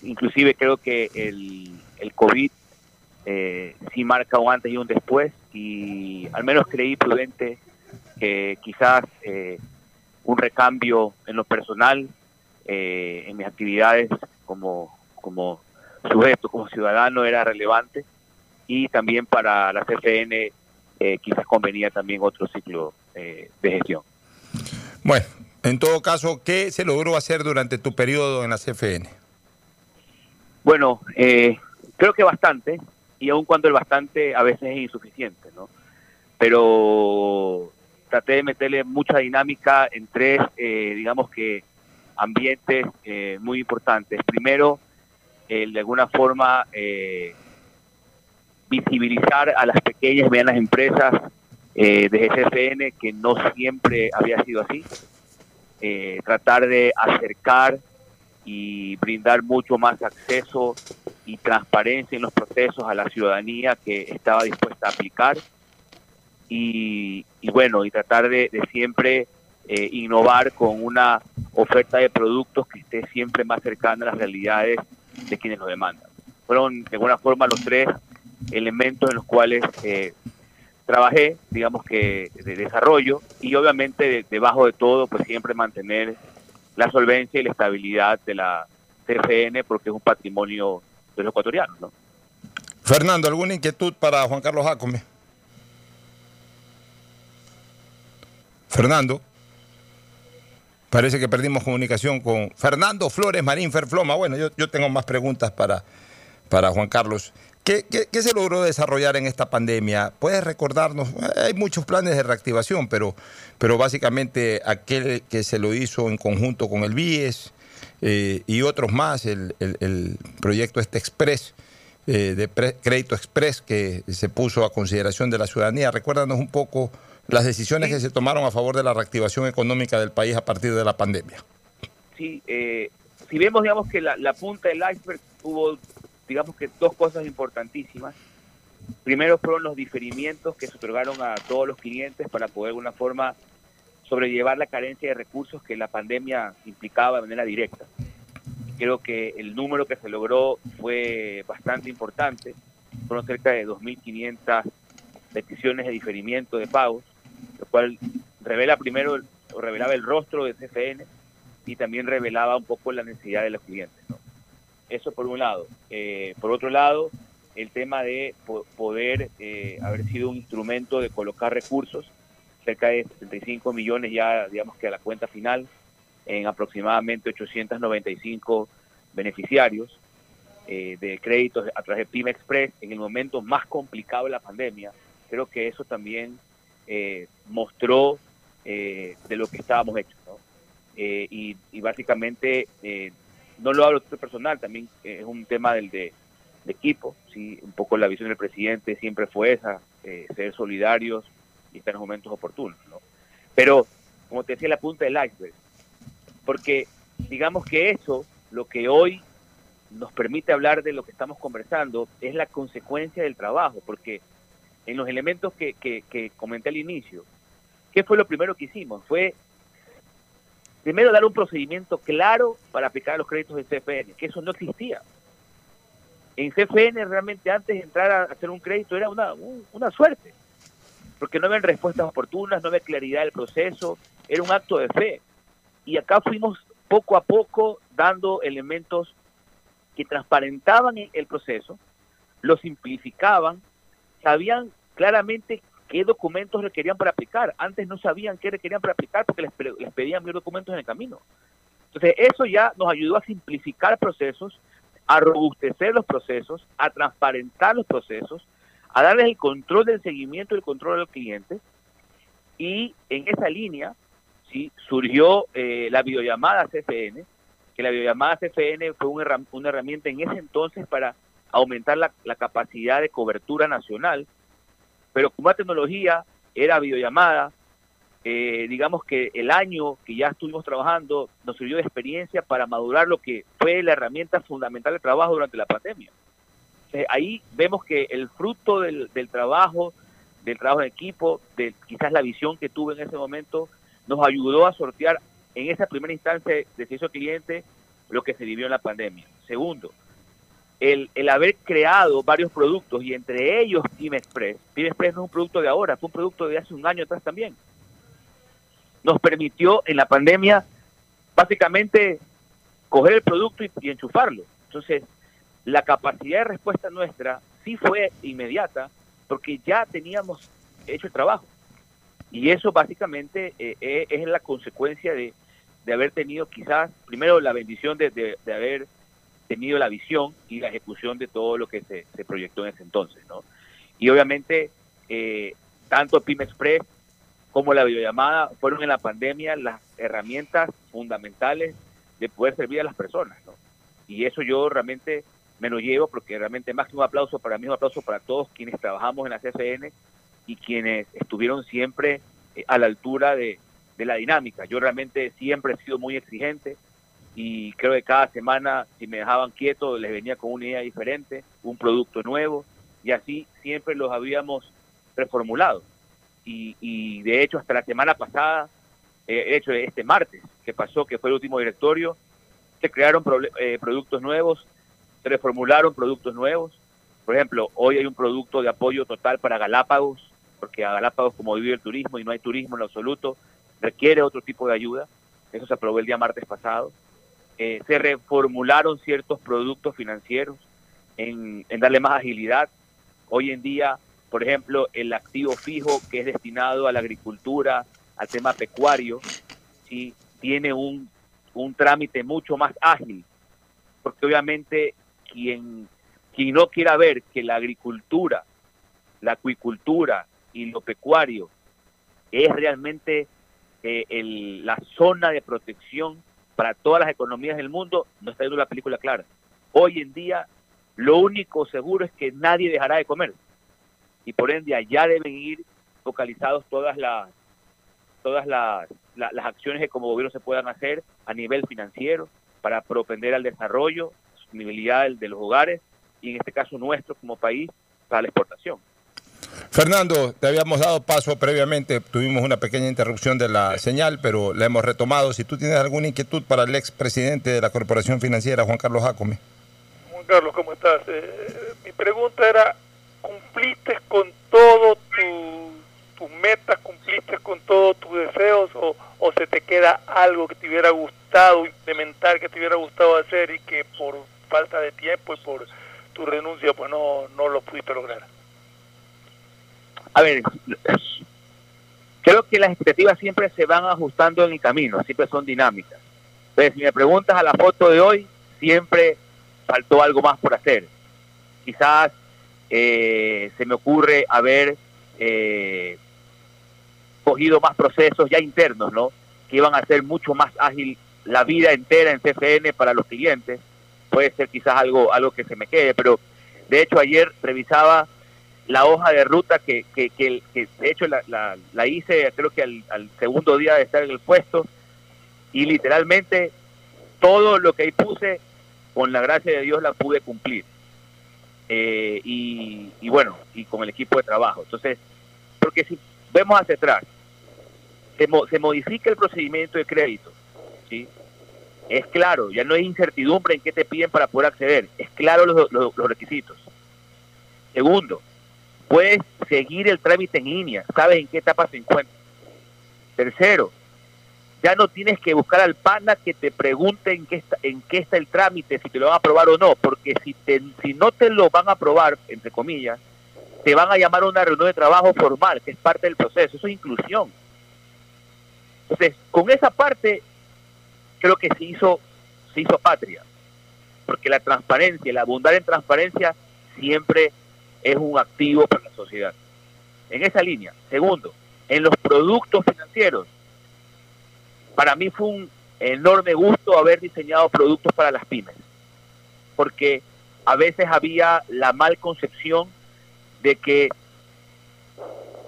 Inclusive creo que el COVID sí marca un antes y un después, y al menos creí prudente que quizás un recambio en lo personal, en mis actividades como sujeto, como ciudadano, era relevante, y también para la CFN quizás convenía también otro ciclo de gestión. Bueno, en todo caso, ¿qué se logró hacer durante tu periodo en la CFN? Bueno, creo que bastante. Y aun cuando el bastante a veces es insuficiente, ¿no? Pero traté de meterle mucha dinámica en tres, digamos que, ambientes muy importantes. Primero, de alguna forma, visibilizar a las pequeñas y medianas empresas de CFN, que no siempre había sido así. Tratar de acercar y brindar mucho más acceso y transparencia en los procesos a la ciudadanía que estaba dispuesta a aplicar, y bueno, y tratar de siempre innovar con una oferta de productos que esté siempre más cercana a las realidades de quienes lo demandan. Fueron de alguna forma los tres elementos en los cuales trabajé, digamos que de desarrollo, y obviamente debajo de todo, pues siempre mantener la solvencia y la estabilidad de la CFN, porque es un patrimonio de los ecuatorianos, ¿no? Fernando, ¿alguna inquietud para Juan Carlos Jácome? Fernando. Parece que perdimos comunicación con Fernando Flores Marín Ferfloma. Bueno, yo tengo más preguntas para Juan Carlos. ¿Qué se logró desarrollar en esta pandemia? ¿Puedes recordarnos? Hay muchos planes de reactivación, pero básicamente aquel que se lo hizo en conjunto con el BIES y otros más, el proyecto Express, Crédito Express, que se puso a consideración de la ciudadanía. Recuérdanos un poco las decisiones que se tomaron a favor de la reactivación económica del país a partir de la pandemia. Sí, si vemos, digamos, que la punta del iceberg, hubo, digamos que, dos cosas importantísimas. Primero fueron los diferimientos que se otorgaron a todos los clientes para poder de alguna forma sobrellevar la carencia de recursos que la pandemia implicaba de manera directa. Creo que el número que se logró fue bastante importante. Fueron cerca de 2.500 peticiones de diferimiento de pagos, lo cual revela primero, o revelaba el rostro de CFN, y también revelaba un poco la necesidad de los clientes, ¿no? Eso por un lado. Por otro lado, el tema de poder haber sido un instrumento de colocar recursos, cerca de 75 millones ya, digamos que, a la cuenta final, en aproximadamente 895 beneficiarios de créditos a través de PyME Express, en el momento más complicado de la pandemia. Creo que eso también mostró de lo que estábamos hechos, ¿no? Y básicamente... no lo hablo personal, también es un tema del equipo, ¿sí? Un poco la visión del presidente siempre fue esa, ser solidarios y estar en momentos oportunos, ¿no? Pero, como te decía, la punta del iceberg, porque digamos que eso, lo que hoy nos permite hablar de lo que estamos conversando, es la consecuencia del trabajo, porque en los elementos que comenté al inicio, ¿qué fue lo primero que hicimos? Fue Primero, dar un procedimiento claro para aplicar los créditos de CFN, que eso no existía. En CFN realmente antes de entrar a hacer un crédito era una suerte, porque no habían respuestas oportunas, no había claridad del proceso, era un acto de fe. Y acá fuimos poco a poco dando elementos que transparentaban el proceso, lo simplificaban, sabían claramente qué documentos requerían para aplicar. Antes no sabían qué requerían para aplicar porque les pedían 1000 documentos en el camino. Entonces eso ya nos ayudó a simplificar procesos, a robustecer los procesos, a transparentar los procesos, a darles el control del seguimiento y el control del cliente. Y en esa línea sí surgió la videollamada CFN, que la videollamada CFN fue una herramienta en ese entonces para aumentar la capacidad de cobertura nacional, pero como la tecnología era videollamada, digamos que el año que ya estuvimos trabajando nos sirvió de experiencia para madurar lo que fue la herramienta fundamental de trabajo durante la pandemia. Entonces, ahí vemos que el fruto del trabajo en equipo, de quizás la visión que tuve en ese momento, nos ayudó a sortear en esa primera instancia de servicio al cliente lo que se vivió en la pandemia. Segundo, el haber creado varios productos, y entre ellos PyME Express. PyME Express no es un producto de ahora, fue un producto de hace un año atrás también. Nos permitió en la pandemia básicamente coger el producto y enchufarlo. Entonces, la capacidad de respuesta nuestra sí fue inmediata porque ya teníamos hecho el trabajo. Y eso básicamente es la consecuencia de haber tenido quizás, primero, la bendición de haber tenido la visión y la ejecución de todo lo que se proyectó en ese entonces, ¿no? Y obviamente, tanto PyME Express como la videollamada fueron en la pandemia las herramientas fundamentales de poder servir a las personas, ¿no? Y eso yo realmente me lo llevo porque realmente máximo aplauso para mí, un aplauso para todos quienes trabajamos en la CFN y quienes estuvieron siempre a la altura de la dinámica. Yo realmente siempre he sido muy exigente y creo que cada semana, si me dejaban quieto, les venía con una idea diferente, un producto nuevo, y así siempre los habíamos reformulado. Y de hecho, hasta la semana pasada, de hecho este martes, que pasó, que fue el último directorio, se crearon productos nuevos, se reformularon productos nuevos. Por ejemplo, hoy hay un producto de apoyo total para Galápagos, porque a Galápagos, como vive el turismo y no hay turismo en lo absoluto, requiere otro tipo de ayuda. Eso se aprobó el día martes pasado. Se reformularon ciertos productos financieros en darle más agilidad. Hoy en día, por ejemplo, el activo fijo que es destinado a la agricultura, al tema pecuario, ¿sí? Tiene un trámite mucho más ágil, porque obviamente quien no quiera ver que la agricultura, la acuicultura y lo pecuario es realmente la zona de protección para todas las economías del mundo, no está viendo la película clara. Hoy en día, lo único seguro es que nadie dejará de comer. Y por ende, allá deben ir focalizados todas las acciones que como gobierno se puedan hacer a nivel financiero para propender al desarrollo, la sostenibilidad de los hogares, y en este caso nuestro como país, para la exportación. Fernando, te habíamos dado paso previamente, tuvimos una pequeña interrupción de la señal, pero la hemos retomado. Si tú tienes alguna inquietud para el expresidente de la Corporación Financiera, Juan Carlos Jácome. Juan Carlos, ¿cómo estás? Mi pregunta era, ¿cumpliste con todo tus metas, cumpliste con todos tus deseos o se te queda algo que te hubiera gustado implementar, que te hubiera gustado hacer y que por falta de tiempo y por tu renuncia pues no lo pudiste lograr? A ver, creo que las expectativas siempre se van ajustando en el camino, siempre son dinámicas. Entonces, si me preguntas a la foto de hoy, siempre faltó algo más por hacer. Quizás se me ocurre haber cogido más procesos ya internos, ¿no? Que iban a hacer mucho más ágil la vida entera en CFN para los clientes. Puede ser quizás algo que se me quede, pero de hecho ayer revisaba la hoja de ruta que de hecho la hice creo que al segundo día de estar en el puesto, y literalmente todo lo que ahí puse, con la gracia de Dios, la pude cumplir, y bueno, y con el equipo de trabajo. Entonces, porque si vemos hacia atrás, se modifica el procedimiento de crédito, ¿sí? Es claro, ya no hay incertidumbre en qué te piden para poder acceder. Es claro los requisitos. Segundo, puedes seguir el trámite en línea, sabes en qué etapa se encuentra. Tercero, ya no tienes que buscar al pana que te pregunte en qué está el trámite, si te lo van a aprobar o no, porque si no te lo van a aprobar, entre comillas, te van a llamar a una reunión de trabajo formal, que es parte del proceso. Eso es inclusión. Entonces, con esa parte, creo que se hizo patria, porque la transparencia, el abundar en transparencia, siempre es un activo para la sociedad. En esa línea. Segundo, en los productos financieros, para mí fue un enorme gusto haber diseñado productos para las pymes, porque a veces había la mal concepción de que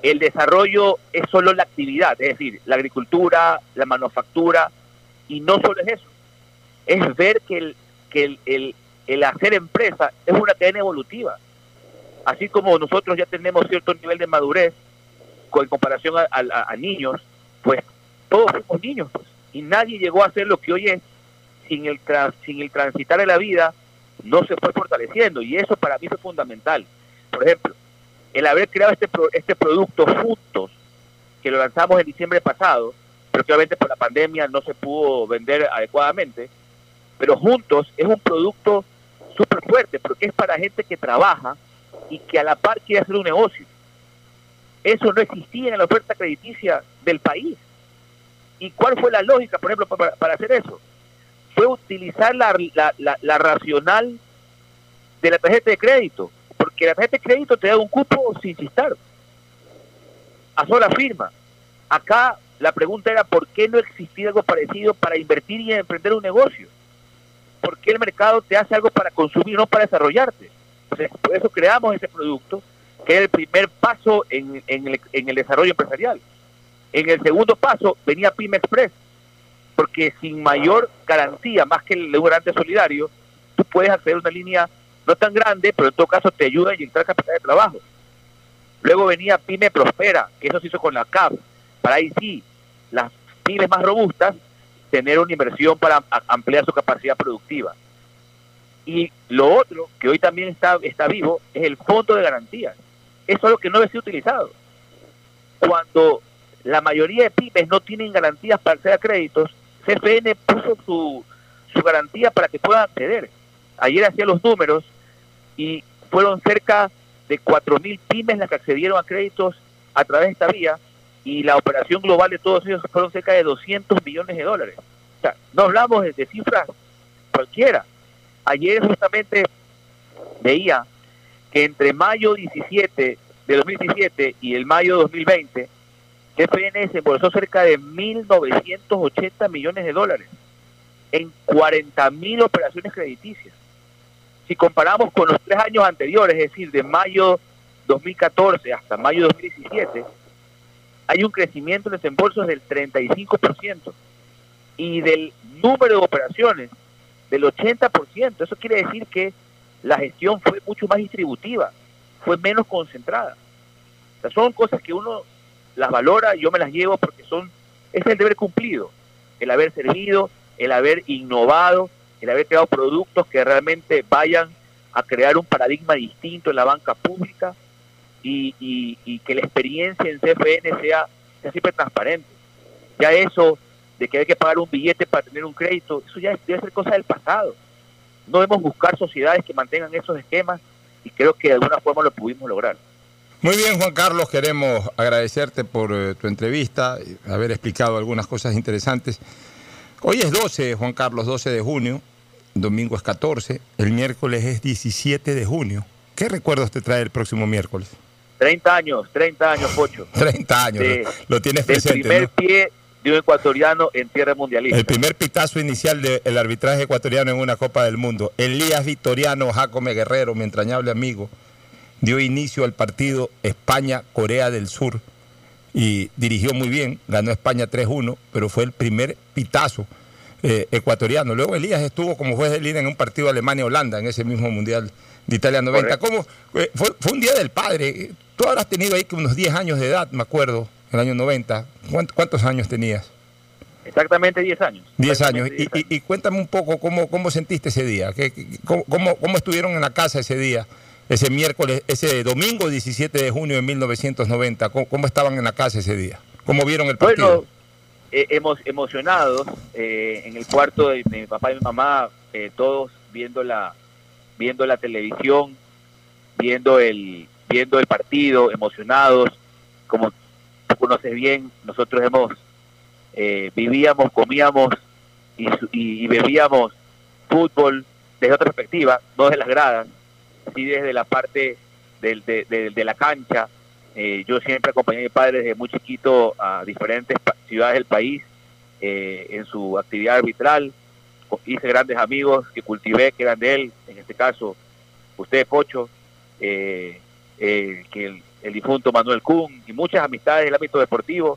el desarrollo es solo la actividad, es decir, la agricultura, la manufactura, y no solo es eso, es ver que el hacer empresa es una cadena evolutiva. Así como nosotros ya tenemos cierto nivel de madurez en comparación a niños, pues todos fuimos niños, pues, y nadie llegó a ser lo que hoy es sin el transitar de la vida, no se fue fortaleciendo, y eso para mí fue fundamental. Por ejemplo, el haber creado este producto Juntos, que lo lanzamos en diciembre pasado, pero que obviamente por la pandemia no se pudo vender adecuadamente, pero Juntos es un producto súper fuerte, porque es para gente que trabaja y que a la par quiere hacer un negocio. Eso no existía en la oferta crediticia del país. ¿Y cuál fue la lógica, por ejemplo, para hacer eso? Fue utilizar la racional de la tarjeta de crédito, porque la tarjeta de crédito te da un cupo sin chistar, a sola firma. Acá la pregunta era, ¿por qué no existía algo parecido para invertir y emprender un negocio? ¿Por qué el mercado te hace algo para consumir, no para desarrollarte? Entonces, por eso creamos ese producto, que es el primer paso en el desarrollo empresarial. En el segundo paso venía PyME Express, porque sin mayor garantía, más que el garante solidario, tú puedes acceder a una línea no tan grande, pero en todo caso te ayuda a inyectar capital de trabajo. Luego venía PyME Prospera, que eso se hizo con la CAP, para ahí sí, las pymes más robustas, tener una inversión para ampliar su capacidad productiva. Y lo otro, que hoy también está vivo, es el fondo de garantías. Eso es lo que no había sido utilizado. Cuando la mayoría de pymes no tienen garantías para acceder a créditos, CFN puso su garantía para que puedan acceder. Ayer hacía los números y fueron cerca de 4.000 pymes las que accedieron a créditos a través de esta vía, y la operación global de todos ellos fueron cerca de $200 millones. O sea, no hablamos de cifras cualquiera. Ayer justamente veía que entre mayo 17 de 2017 y el mayo de 2020, CFN se embolsó cerca de $1.980 millones en 40.000 operaciones crediticias. Si comparamos con los 3 años anteriores, es decir, de mayo 2014 hasta mayo 2017, hay un crecimiento en los desembolsos del 35% y del número de operaciones del 80%. Eso quiere decir que la gestión fue mucho más distributiva, fue menos concentrada. O sea, son cosas que uno las valora, yo me las llevo porque es el deber cumplido, el haber servido, el haber innovado, el haber creado productos que realmente vayan a crear un paradigma distinto en la banca pública y que la experiencia en CFN sea siempre transparente. Ya eso de que hay que pagar un billete para tener un crédito, eso ya debe ser cosa del pasado. No debemos buscar sociedades que mantengan esos esquemas, y creo que de alguna forma lo pudimos lograr. Muy bien, Juan Carlos, queremos agradecerte por tu entrevista, haber explicado algunas cosas interesantes. Hoy es 12, Juan Carlos, 12 de junio, domingo es 14, el miércoles es 17 de junio. ¿Qué recuerdos te trae el próximo miércoles? 30 años, Pocho. 30 años, lo tienes presente. El primer pie de un ecuatoriano en tierra mundialista. El primer pitazo inicial del arbitraje ecuatoriano en una Copa del Mundo. Elías Victoriano Jácome Guerrero, mi entrañable amigo, dio inicio al partido España-Corea del Sur y dirigió muy bien, ganó España 3-1, pero fue el primer pitazo ecuatoriano. Luego Elías estuvo como juez de línea en un partido Alemania-Holanda en ese mismo Mundial de Italia 90. ¿Cómo? Fue un día del padre. Tú habrás tenido ahí que unos 10 años de edad, me acuerdo, en el año 90. ¿Cuántos años tenías? Exactamente 10 años. 10 años. Y cuéntame un poco cómo sentiste ese día, cómo estuvieron en la casa ese día, ese miércoles, ese domingo 17 de junio de 1990, cómo estaban en la casa ese día, cómo vieron el partido. Bueno, emocionados, en el cuarto de mi papá y mi mamá, todos viendo la televisión, viendo el partido, emocionados. Como tú conoces bien, nosotros vivíamos, comíamos y bebíamos fútbol desde otra perspectiva, no desde las gradas, sí desde la parte de la cancha. Yo siempre acompañé a mi padre desde muy chiquito a diferentes ciudades del país en su actividad arbitral. Hice grandes amigos que cultivé, que eran de él, en este caso usted, Pocho, que el difunto Manuel Kuhn, y muchas amistades del ámbito deportivo,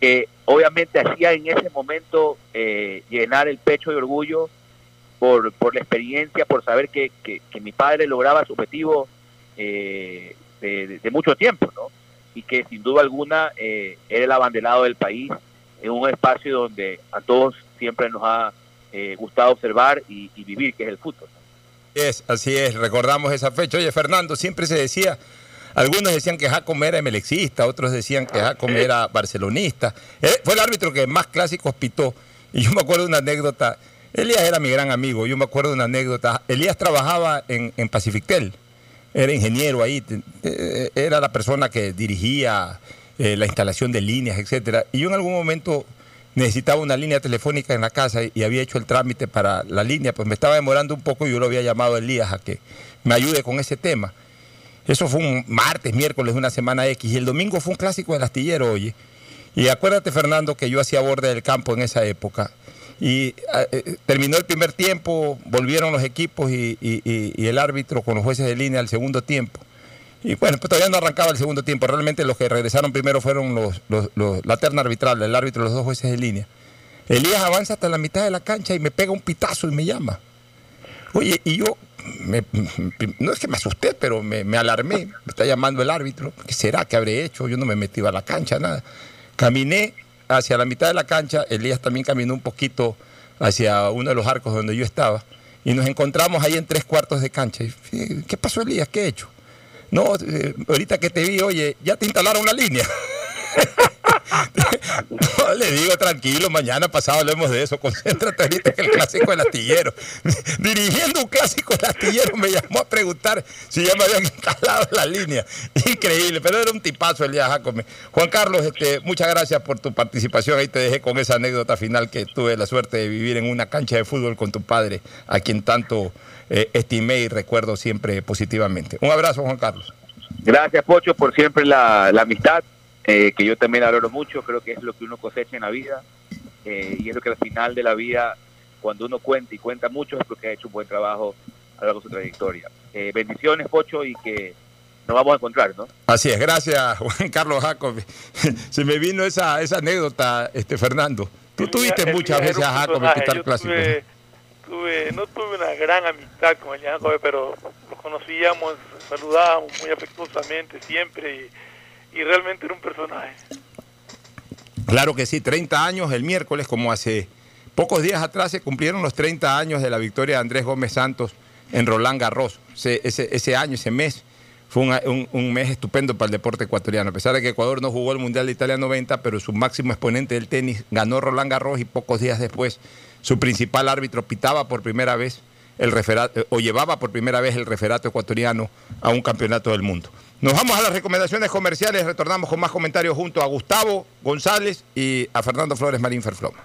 que obviamente hacía en ese momento llenar el pecho de orgullo por la experiencia, por saber que mi padre lograba su objetivo de mucho tiempo, ¿no? Y que sin duda alguna era el abanderado del país, en un espacio donde a todos siempre nos ha gustado observar y vivir, que es el fútbol. Así es, recordamos esa fecha. Oye, Fernando, siempre se decía... Algunos decían que Jácome era emelexista, otros decían que Jácome era barcelonista. Fue el árbitro que más clásicos pitó. Y yo me acuerdo de una anécdota. Elías era mi gran amigo, yo me acuerdo de una anécdota. Elías trabajaba en Pacifictel, era ingeniero ahí, era la persona que dirigía la instalación de líneas, etcétera. Y yo en algún momento necesitaba una línea telefónica en la casa y había hecho el trámite para la línea, pues me estaba demorando un poco y yo lo había llamado a Elías a que me ayude con ese tema. Eso fue un martes, miércoles, una semana X. Y el domingo fue un clásico del astillero, oye. Y acuérdate, Fernando, que yo hacía borde del campo en esa época. Y terminó el primer tiempo, volvieron los equipos y el árbitro con los jueces de línea al segundo tiempo. Y bueno, pues todavía no arrancaba el segundo tiempo. Realmente los que regresaron primero fueron la terna arbitral, el árbitro y los dos jueces de línea. Elías avanza hasta la mitad de la cancha y me pega un pitazo y me llama. Oye, y yo... no es que me asusté, pero me alarmé. Me está llamando el árbitro. ¿Qué será que habré hecho? Yo no me metí a la cancha, nada. Caminé hacia la mitad de la cancha. Elías también caminó un poquito hacia uno de los arcos donde yo estaba. Y nos encontramos ahí en 3/4 de cancha. Y, ¿qué pasó, Elías? ¿Qué he hecho? No, ahorita que te vi, oye, ya te instalaron la línea. No, le digo, tranquilo, mañana pasado hablemos de eso, concéntrate ahorita en el clásico del astillero. Dirigiendo un clásico del astillero me llamó a preguntar si ya me habían instalado la línea. Increíble, pero era un tipazo Elías Jácome. Juan Carlos, muchas gracias por tu participación, ahí te dejé con esa anécdota final que tuve la suerte de vivir en una cancha de fútbol con tu padre, a quien tanto estimé y recuerdo siempre positivamente. Un abrazo, Juan Carlos. Gracias, Pocho, por siempre la amistad. Que yo también valoro mucho, creo que es lo que uno cosecha en la vida, y es lo que al final de la vida, cuando uno cuenta y cuenta mucho, es porque ha hecho un buen trabajo a lo largo de su trayectoria. Bendiciones, Pocho, y que nos vamos a encontrar, ¿no? Así es, gracias, Juan Carlos Jácome. Se me vino esa anécdota, Fernando. Tú tuviste muchas veces a Jácome pitar clásico. No tuve una gran amistad con el Jácome, pero nos conocíamos, saludábamos muy afectuosamente siempre, y realmente era un personaje. Claro que sí, 30 años el miércoles, como hace pocos días atrás se cumplieron los 30 años de la victoria de Andrés Gómez Santos en Roland Garros. Ese año, ese mes, fue un mes estupendo para el deporte ecuatoriano. A pesar de que Ecuador no jugó el Mundial de Italia 90, pero su máximo exponente del tenis ganó Roland Garros y pocos días después su principal árbitro pitaba por primera vez el referato, o llevaba por primera vez el referato ecuatoriano a un campeonato del mundo. Nos vamos a las recomendaciones comerciales, retornamos con más comentarios junto a Gustavo González y a Fernando Flores Marín Ferfloma.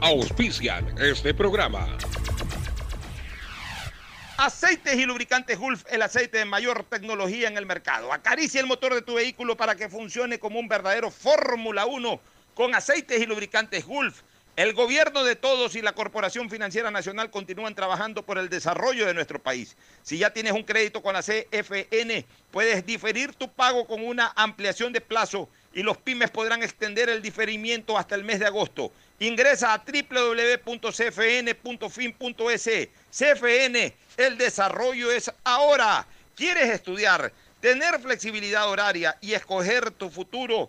Auspician este programa. Aceites y lubricantes Gulf, el aceite de mayor tecnología en el mercado. Acaricia el motor de tu vehículo para que funcione como un verdadero Fórmula 1 con aceites y lubricantes Gulf. El gobierno de todos y la Corporación Financiera Nacional continúan trabajando por el desarrollo de nuestro país. Si ya tienes un crédito con la CFN, puedes diferir tu pago con una ampliación de plazo y los pymes podrán extender el diferimiento hasta el mes de agosto. Ingresa a www.cfn.fin.es. CFN, el desarrollo es ahora. ¿Quieres estudiar, tener flexibilidad horaria y escoger tu futuro?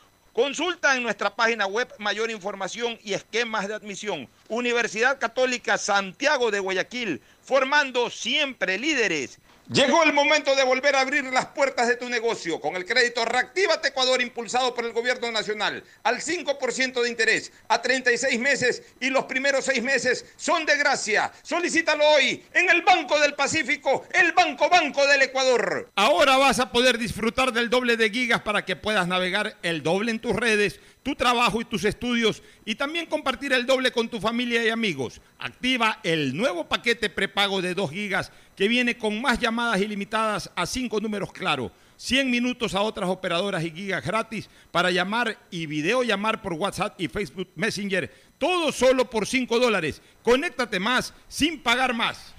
Consulta en nuestra página web mayor información y esquemas de admisión. Universidad Católica Santiago de Guayaquil, formando siempre líderes. Llegó el momento de volver a abrir las puertas de tu negocio con el crédito Reactívate Ecuador, impulsado por el gobierno nacional, al 5% de interés, a 36 meses, y los primeros 6 meses son de gracia. Solicítalo hoy en el Banco del Pacífico, el Banco del Ecuador. Ahora vas a poder disfrutar del doble de gigas para que puedas navegar el doble en tus redes, tu trabajo y tus estudios, y también compartir el doble con tu familia y amigos. Activa el nuevo paquete prepago de 2 gigas que viene con más llamadas ilimitadas a 5 números Claro, 100 minutos a otras operadoras y gigas gratis para llamar y videollamar por WhatsApp y Facebook Messenger. Todo solo por $5. Conéctate más sin pagar más.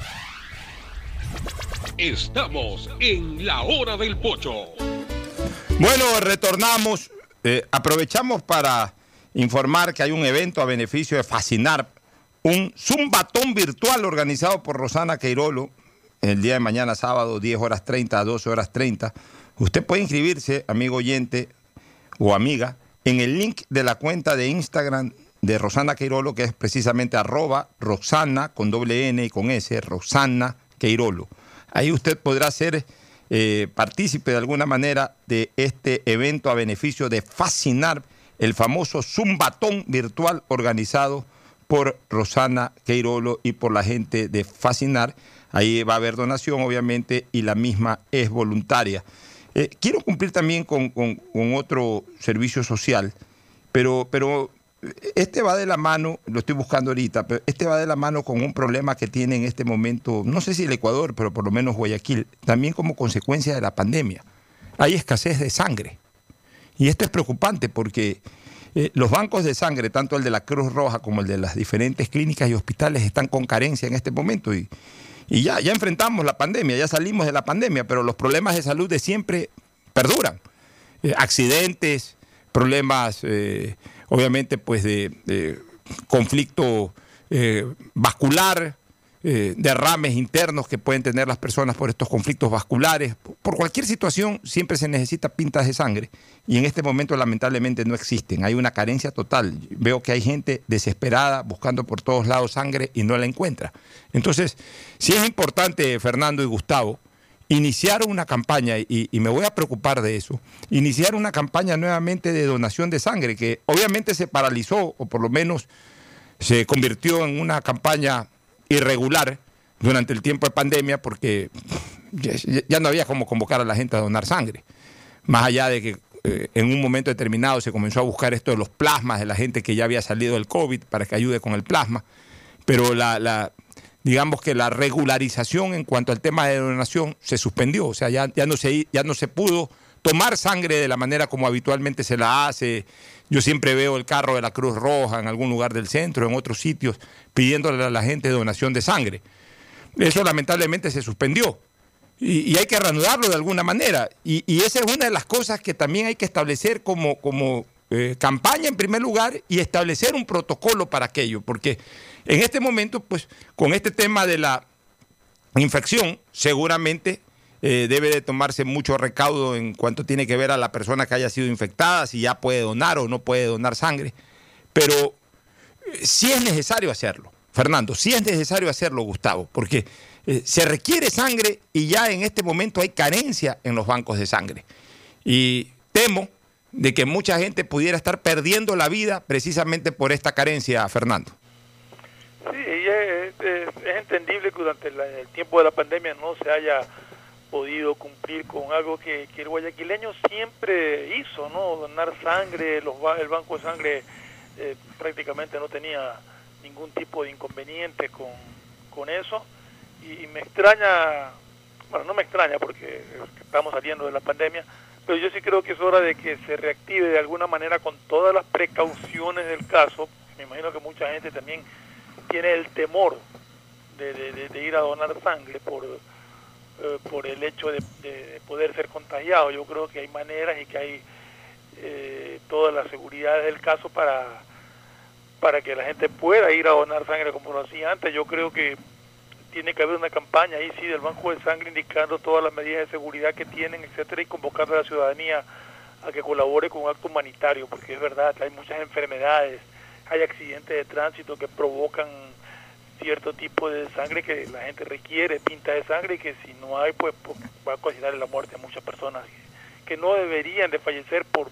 Estamos en la Hora del Pocho. Bueno, retornamos. Aprovechamos para informar que hay un evento a beneficio de Fascinar, un zumbatón virtual organizado por Rosana Queirolo el día de mañana sábado, 10:30 a 12:30. Usted puede inscribirse, amigo oyente o amiga, en el link de la cuenta de Instagram de Rosana Queirolo, que es precisamente @Rosana con n y con s, Rosana Queirolo. Ahí usted podrá ser partícipe de alguna manera de este evento a beneficio de Fascinar, el famoso zumbatón virtual organizado por Rosana Queirolo y por la gente de Fascinar. Ahí va a haber donación, obviamente, y la misma es voluntaria. Quiero cumplir también con otro servicio social, pero este va de la mano, lo estoy buscando ahorita, pero este va de la mano con un problema que tiene en este momento, no sé si el Ecuador, pero por lo menos Guayaquil, también como consecuencia de la pandemia. Hay escasez de sangre. Y esto es preocupante porque los bancos de sangre, tanto el de la Cruz Roja como el de las diferentes clínicas y hospitales, están con carencia en este momento. Y ya enfrentamos la pandemia, ya salimos de la pandemia, pero los problemas de salud de siempre perduran. Accidentes, problemas, obviamente, pues de conflicto vascular, derrames internos que pueden tener las personas por estos conflictos vasculares. Por cualquier situación siempre se necesita pintas de sangre y en este momento lamentablemente no existen. Hay una carencia total. Veo que hay gente desesperada buscando por todos lados sangre y no la encuentra. Entonces, sí es importante, Fernando y Gustavo, iniciar una campaña, y me voy a preocupar de eso, iniciar una campaña nuevamente de donación de sangre, que obviamente se paralizó o por lo menos se convirtió en una campaña irregular durante el tiempo de pandemia, porque ya no había cómo convocar a la gente a donar sangre. Más allá de que en un momento determinado se comenzó a buscar esto de los plasmas, de la gente que ya había salido del COVID para que ayude con el plasma, pero digamos que la regularización en cuanto al tema de donación se suspendió. O sea, ya no se pudo tomar sangre de la manera como habitualmente se la hace. Yo siempre veo el carro de la Cruz Roja en algún lugar del centro, en otros sitios, pidiéndole a la gente donación de sangre. Eso lamentablemente se suspendió y hay que reanudarlo de alguna manera. Y esa es una de las cosas que también hay que establecer como campaña en primer lugar, y establecer un protocolo para aquello, porque en este momento, pues, con este tema de la infección, seguramente debe de tomarse mucho recaudo en cuanto tiene que ver a la persona que haya sido infectada, si ya puede donar o no puede donar sangre, pero sí es necesario hacerlo, Fernando, sí es necesario hacerlo, Gustavo, porque se requiere sangre y ya en este momento hay carencia en los bancos de sangre, y temo de que mucha gente pudiera estar perdiendo la vida precisamente por esta carencia, Fernando. Sí, y es entendible que durante el tiempo de la pandemia no se haya podido cumplir con algo que el guayaquileño siempre hizo, ¿no? Donar sangre. El banco de sangre prácticamente no tenía ningún tipo de inconveniente con eso, y me extraña, bueno, no me extraña porque estamos saliendo de la pandemia, pero yo sí creo que es hora de que se reactive de alguna manera con todas las precauciones del caso. Me imagino que mucha gente también tiene el temor de ir a donar sangre por el hecho de poder ser contagiado. Yo creo que hay maneras y que hay todas las seguridades del caso para que la gente pueda ir a donar sangre como lo hacía antes. Yo creo que tiene que haber una campaña ahí sí del Banco de Sangre indicando todas las medidas de seguridad que tienen, etcétera, y convocar a la ciudadanía a que colabore con un acto humanitario, porque es verdad, hay muchas enfermedades, hay accidentes de tránsito que provocan cierto tipo de sangre que la gente requiere, pinta de sangre, y que si no hay, pues va a ocasionar la muerte a muchas personas que no deberían de fallecer por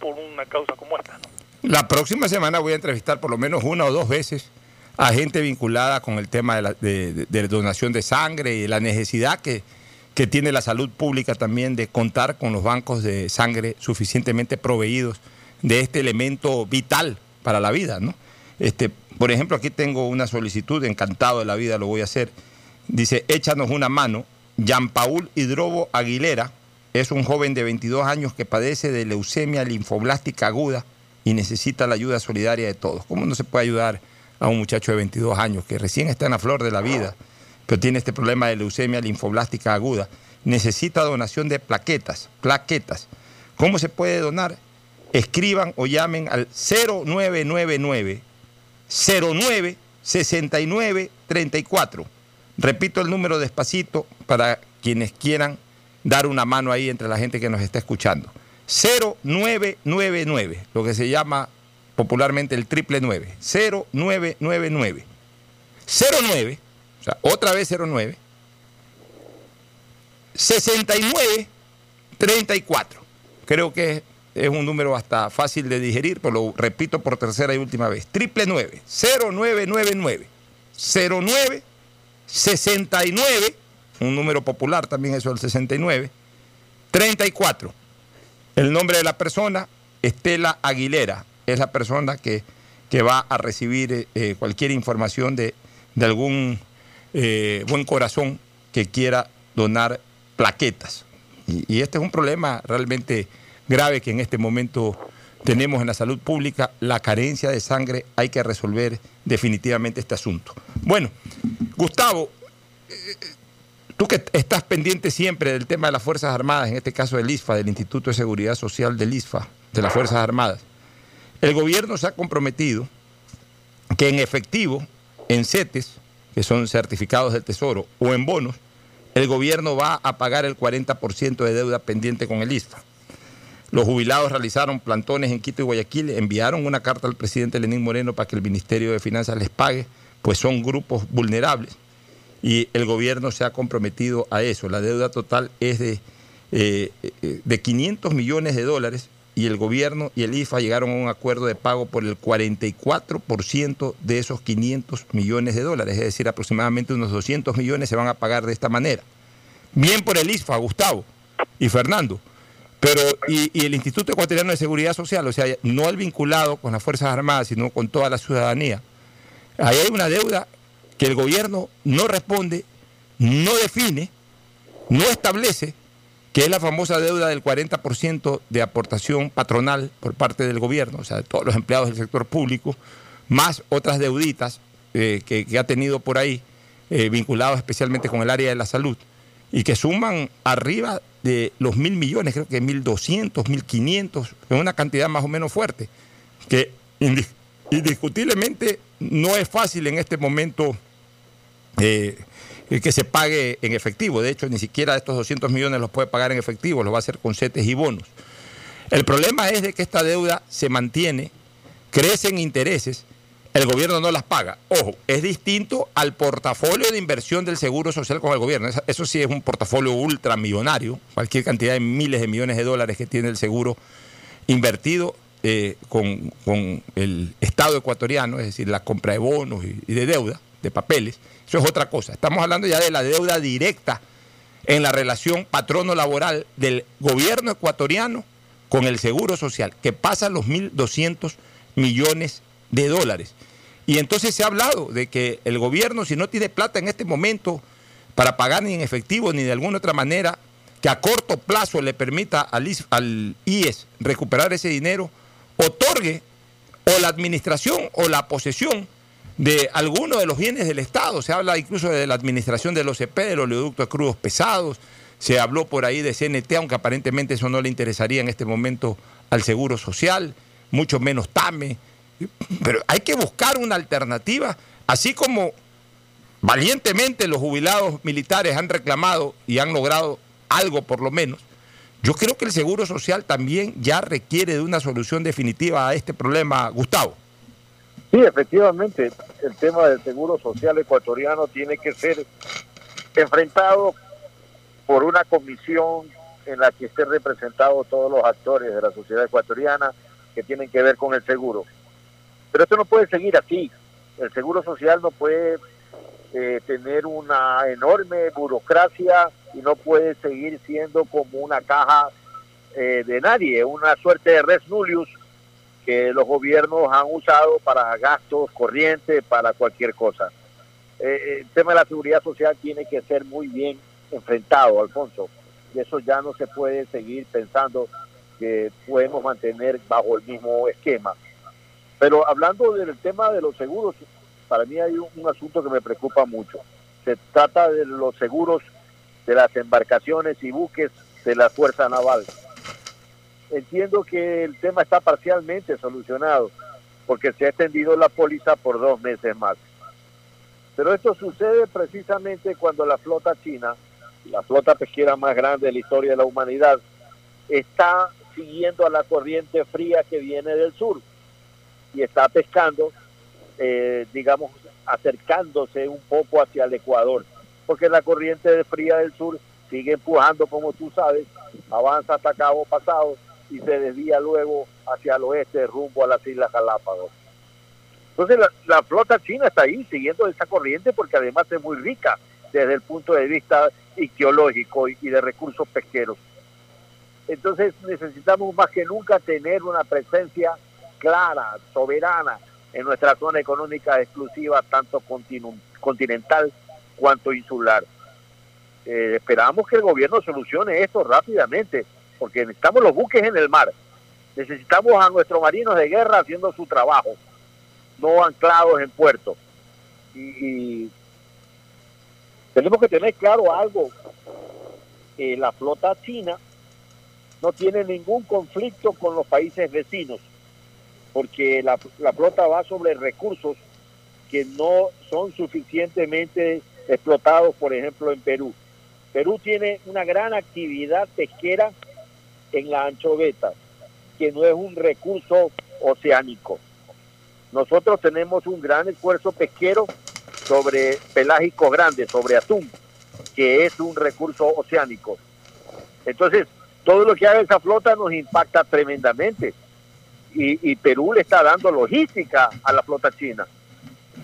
una causa como esta, ¿no? La próxima semana voy a entrevistar por lo menos una o dos veces a gente vinculada con el tema de donación de sangre y de la necesidad que tiene la salud pública también de contar con los bancos de sangre suficientemente proveídos de este elemento vital para la vida, ¿no? Por ejemplo, aquí tengo una solicitud, encantado de la vida lo voy a hacer. Dice, échanos una mano. Jean Paul Hidrobo Aguilera es un joven de 22 años que padece de leucemia linfoblástica aguda y necesita la ayuda solidaria de todos. ¿Cómo no se puede ayudar a un muchacho de 22 años que recién está en la flor de la vida, pero tiene este problema de leucemia linfoblástica aguda? Necesita donación de plaquetas. ¿Cómo se puede donar? Escriban o llamen al 0999-096934. Repito el número despacito para quienes quieran dar una mano ahí entre la gente que nos está escuchando. 0999, lo que se llama popularmente el 999. 0999. 09, o sea, otra vez 09. 6934. Creo que es un número hasta fácil de digerir, pero lo repito por tercera y última vez. 999-0999. 0969, un número popular también eso, el 69. 34. El nombre de la persona, Estela Aguilera, es la persona que va a recibir cualquier información de algún buen corazón que quiera donar plaquetas. Y este es un problema realmente grave que en este momento tenemos en la salud pública, la carencia de sangre. Hay que resolver definitivamente este asunto. Bueno, Gustavo, tú que estás pendiente siempre del tema de las Fuerzas Armadas, en este caso del ISSFA, del Instituto de Seguridad Social del ISSFA, de las Fuerzas Armadas, el gobierno se ha comprometido que en efectivo, en CETES, que son certificados del Tesoro, o en bonos, el gobierno va a pagar el 40% de deuda pendiente con el ISSFA. Los jubilados realizaron plantones en Quito y Guayaquil, enviaron una carta al presidente Lenín Moreno para que el Ministerio de Finanzas les pague, pues son grupos vulnerables y el gobierno se ha comprometido a eso. La deuda total es de 500 millones de dólares. Y el gobierno y el ISSFA llegaron a un acuerdo de pago por el 44% de esos 500 millones de dólares. Es decir, aproximadamente unos 200 millones se van a pagar de esta manera. Bien por el ISSFA, Gustavo y Fernando. Pero y el Instituto Ecuatoriano de Seguridad Social, o sea, no el vinculado con las Fuerzas Armadas, sino con toda la ciudadanía. Ahí hay una deuda que el gobierno no responde, no define, no establece, que es la famosa deuda del 40% de aportación patronal por parte del gobierno, o sea, de todos los empleados del sector público, más otras deuditas que ha tenido por ahí, vinculados especialmente con el área de la salud, y que suman arriba de los 1.000 millones, creo que 1.200, 1.500, es una cantidad más o menos fuerte, que indiscutiblemente no es fácil en este momento que se pague en efectivo. De hecho, ni siquiera estos 200 millones los puede pagar en efectivo, los va a hacer con CETES y bonos. El problema es de que esta deuda se mantiene, crecen intereses, el gobierno no las paga. Ojo, es distinto al portafolio de inversión del Seguro Social con el gobierno. Eso sí es un portafolio ultramillonario, cualquier cantidad de miles de millones de dólares que tiene el Seguro invertido con el Estado ecuatoriano, es decir, la compra de bonos y de deuda, de papeles. Eso es otra cosa. Estamos hablando ya de la deuda directa en la relación patrono-laboral del gobierno ecuatoriano con el Seguro Social, que pasa los 1.200 millones de dólares. Y entonces se ha hablado de que el gobierno, si no tiene plata en este momento para pagar ni en efectivo ni de alguna otra manera que a corto plazo le permita al IES recuperar ese dinero, otorgue o la administración o la posesión de algunos de los bienes del Estado. Se habla incluso de la administración del OCP, de los oleoductos crudos pesados. Se habló por ahí de CNT, aunque aparentemente eso no le interesaría en este momento al Seguro Social, mucho menos TAME. Pero hay que buscar una alternativa, así como valientemente los jubilados militares han reclamado y han logrado algo por lo menos. Yo creo que el Seguro Social también ya requiere de una solución definitiva a este problema, Gustavo. Sí, efectivamente, el tema del Seguro Social ecuatoriano tiene que ser enfrentado por una comisión en la que estén representados todos los actores de la sociedad ecuatoriana que tienen que ver con el seguro. Pero esto no puede seguir así. El Seguro Social no puede tener una enorme burocracia y no puede seguir siendo como una caja de nadie, una suerte de res nullius que los gobiernos han usado para gastos corrientes, para cualquier cosa. El tema de la seguridad social tiene que ser muy bien enfrentado, Alfonso, y eso ya no se puede seguir pensando que podemos mantener bajo el mismo esquema. Pero hablando del tema de los seguros, para mí hay un asunto que me preocupa mucho. Se trata de los seguros de las embarcaciones y buques de la Fuerza Naval. Entiendo que el tema está parcialmente solucionado, porque se ha extendido la póliza por 2 meses más. Pero esto sucede precisamente cuando la flota china, la flota pesquera más grande de la historia de la humanidad, está siguiendo a la corriente fría que viene del sur y está pescando, digamos, acercándose un poco hacia el Ecuador, porque la corriente fría del sur sigue empujando, como tú sabes, avanza hasta Cabo Pasado y se desvía luego hacia el oeste rumbo a las Islas Galápagos. Entonces la flota china está ahí siguiendo esa corriente, porque además es muy rica desde el punto de vista ictiológico y de recursos pesqueros. Entonces necesitamos más que nunca tener una presencia clara, soberana, en nuestra zona económica exclusiva, tanto continental cuanto insular. Esperamos que el gobierno solucione esto rápidamente, porque necesitamos los buques en el mar, necesitamos a nuestros marinos de guerra haciendo su trabajo, no anclados en puerto, y tenemos que tener claro algo: la flota china no tiene ningún conflicto con los países vecinos, porque la flota va sobre recursos que no son suficientemente explotados, por ejemplo en Perú. Perú tiene una gran actividad pesquera en la anchoveta, que no es un recurso oceánico. Nosotros tenemos un gran esfuerzo pesquero sobre pelágicos grandes, sobre atún, que es un recurso oceánico. Entonces, todo lo que haga esa flota nos impacta tremendamente. Y Perú le está dando logística a la flota china.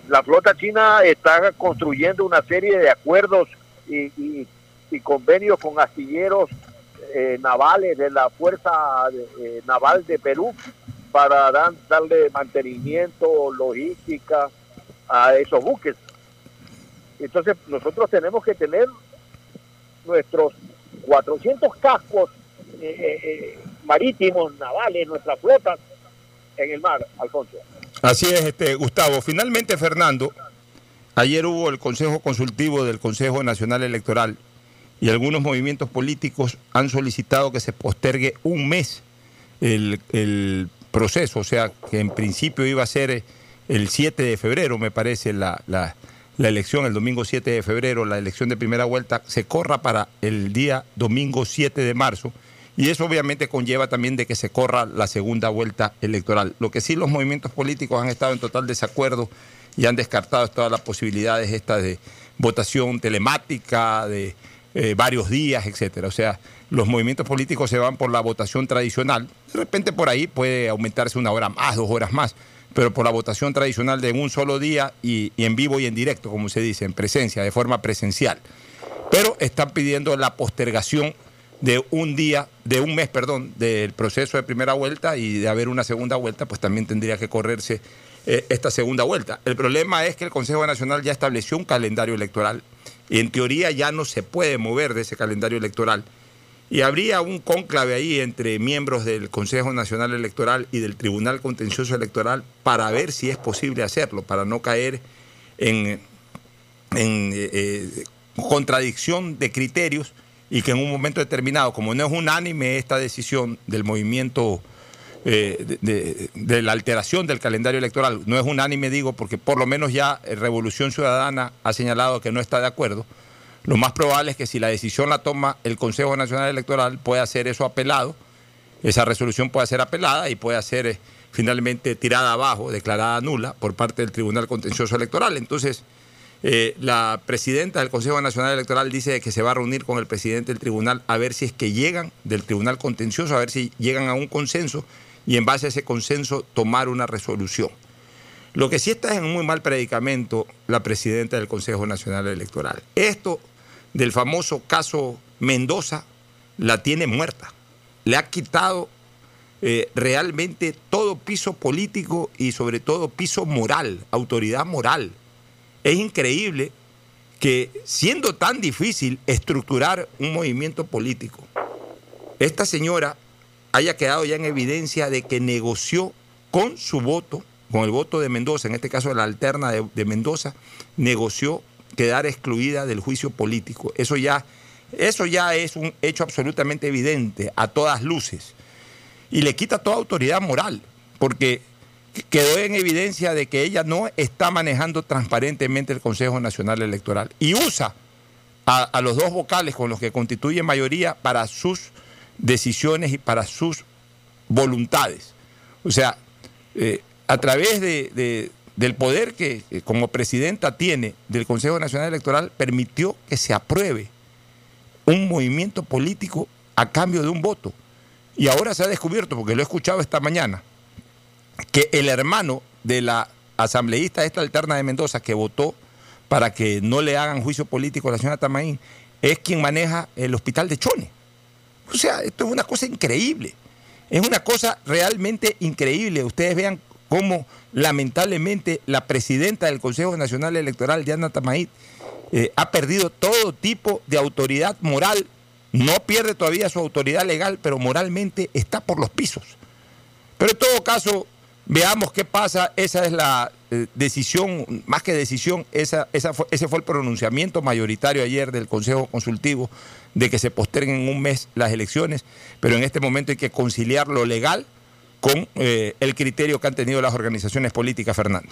La flota china está construyendo una serie de acuerdos y convenios con astilleros navales de la Fuerza Naval de Perú para darle mantenimiento, logística a esos buques. Entonces nosotros tenemos que tener nuestros 400 cascos marítimos, navales, nuestras flotas en el mar, Alfonso. Así es, Gustavo. Finalmente, Fernando, ayer hubo el Consejo Consultivo del Consejo Nacional Electoral y algunos movimientos políticos han solicitado que se postergue un mes el proceso, o sea, que en principio iba a ser el 7 de febrero, me parece, la elección, el domingo 7 de febrero, la elección de primera vuelta, se corra para el día domingo 7 de marzo. Y eso obviamente conlleva también de que se corra la segunda vuelta electoral. Lo que sí los movimientos políticos han estado en total desacuerdo y han descartado todas las posibilidades estas de votación telemática, de varios días, etcétera. O sea, los movimientos políticos se van por la votación tradicional. De repente por ahí puede aumentarse 1 hora más, 2 horas más, pero por la votación tradicional de en un solo día y en vivo y en directo, como se dice, en presencia, de forma presencial. Pero están pidiendo la postergación de un mes, del proceso de primera vuelta, y de haber una segunda vuelta, pues también tendría que correrse esta segunda vuelta. El problema es que el Consejo Nacional ya estableció un calendario electoral y en teoría ya no se puede mover de ese calendario electoral. Y habría un cónclave ahí entre miembros del Consejo Nacional Electoral y del Tribunal Contencioso Electoral para ver si es posible hacerlo, para no caer en contradicción de criterios y que en un momento determinado, como no es unánime esta decisión del movimiento de la alteración del calendario electoral, no es unánime, digo, porque por lo menos ya Revolución Ciudadana ha señalado que no está de acuerdo, lo más probable es que si la decisión la toma el Consejo Nacional Electoral pueda hacer eso apelado, esa resolución pueda ser apelada y pueda ser finalmente tirada abajo, declarada nula por parte del Tribunal Contencioso Electoral. Entonces, la presidenta del Consejo Nacional Electoral dice que se va a reunir con el presidente del tribunal a ver si es que llegan del Tribunal Contencioso, a ver si llegan a un consenso y en base a ese consenso tomar una resolución. Lo que sí está es en un muy mal predicamento la presidenta del Consejo Nacional Electoral. Esto del famoso caso Mendoza la tiene muerta, le ha quitado realmente todo piso político y sobre todo piso moral, autoridad moral. Es increíble que siendo tan difícil estructurar un movimiento político, esta señora haya quedado ya en evidencia de que negoció con su voto, con el voto de Mendoza, en este caso la alterna de Mendoza, negoció quedar excluida del juicio político. Eso ya es un hecho absolutamente evidente, a todas luces. Y le quita toda autoridad moral, porque quedó en evidencia de que ella no está manejando transparentemente el Consejo Nacional Electoral y usa a los dos vocales con los que constituye mayoría para sus decisiones y para sus voluntades. O sea, a través del poder que como presidenta tiene del Consejo Nacional Electoral, permitió que se apruebe un movimiento político a cambio de un voto. Y ahora se ha descubierto, porque lo he escuchado esta mañana, que el hermano de la asambleísta esta alterna de Mendoza que votó para que no le hagan juicio político a la señora Tamaín es quien maneja el hospital de Chone. O sea, esto es una cosa increíble, es una cosa realmente increíble. Ustedes vean cómo lamentablemente la presidenta del Consejo Nacional Electoral, Diana Tamaín, ha perdido todo tipo de autoridad moral. No pierde todavía su autoridad legal, pero moralmente está por los pisos. Pero en todo caso, veamos qué pasa. Esa es la decisión, más que decisión, ese fue el pronunciamiento mayoritario ayer del Consejo Consultivo de que se posterguen en un mes las elecciones, pero en este momento hay que conciliar lo legal con el criterio que han tenido las organizaciones políticas, Fernando.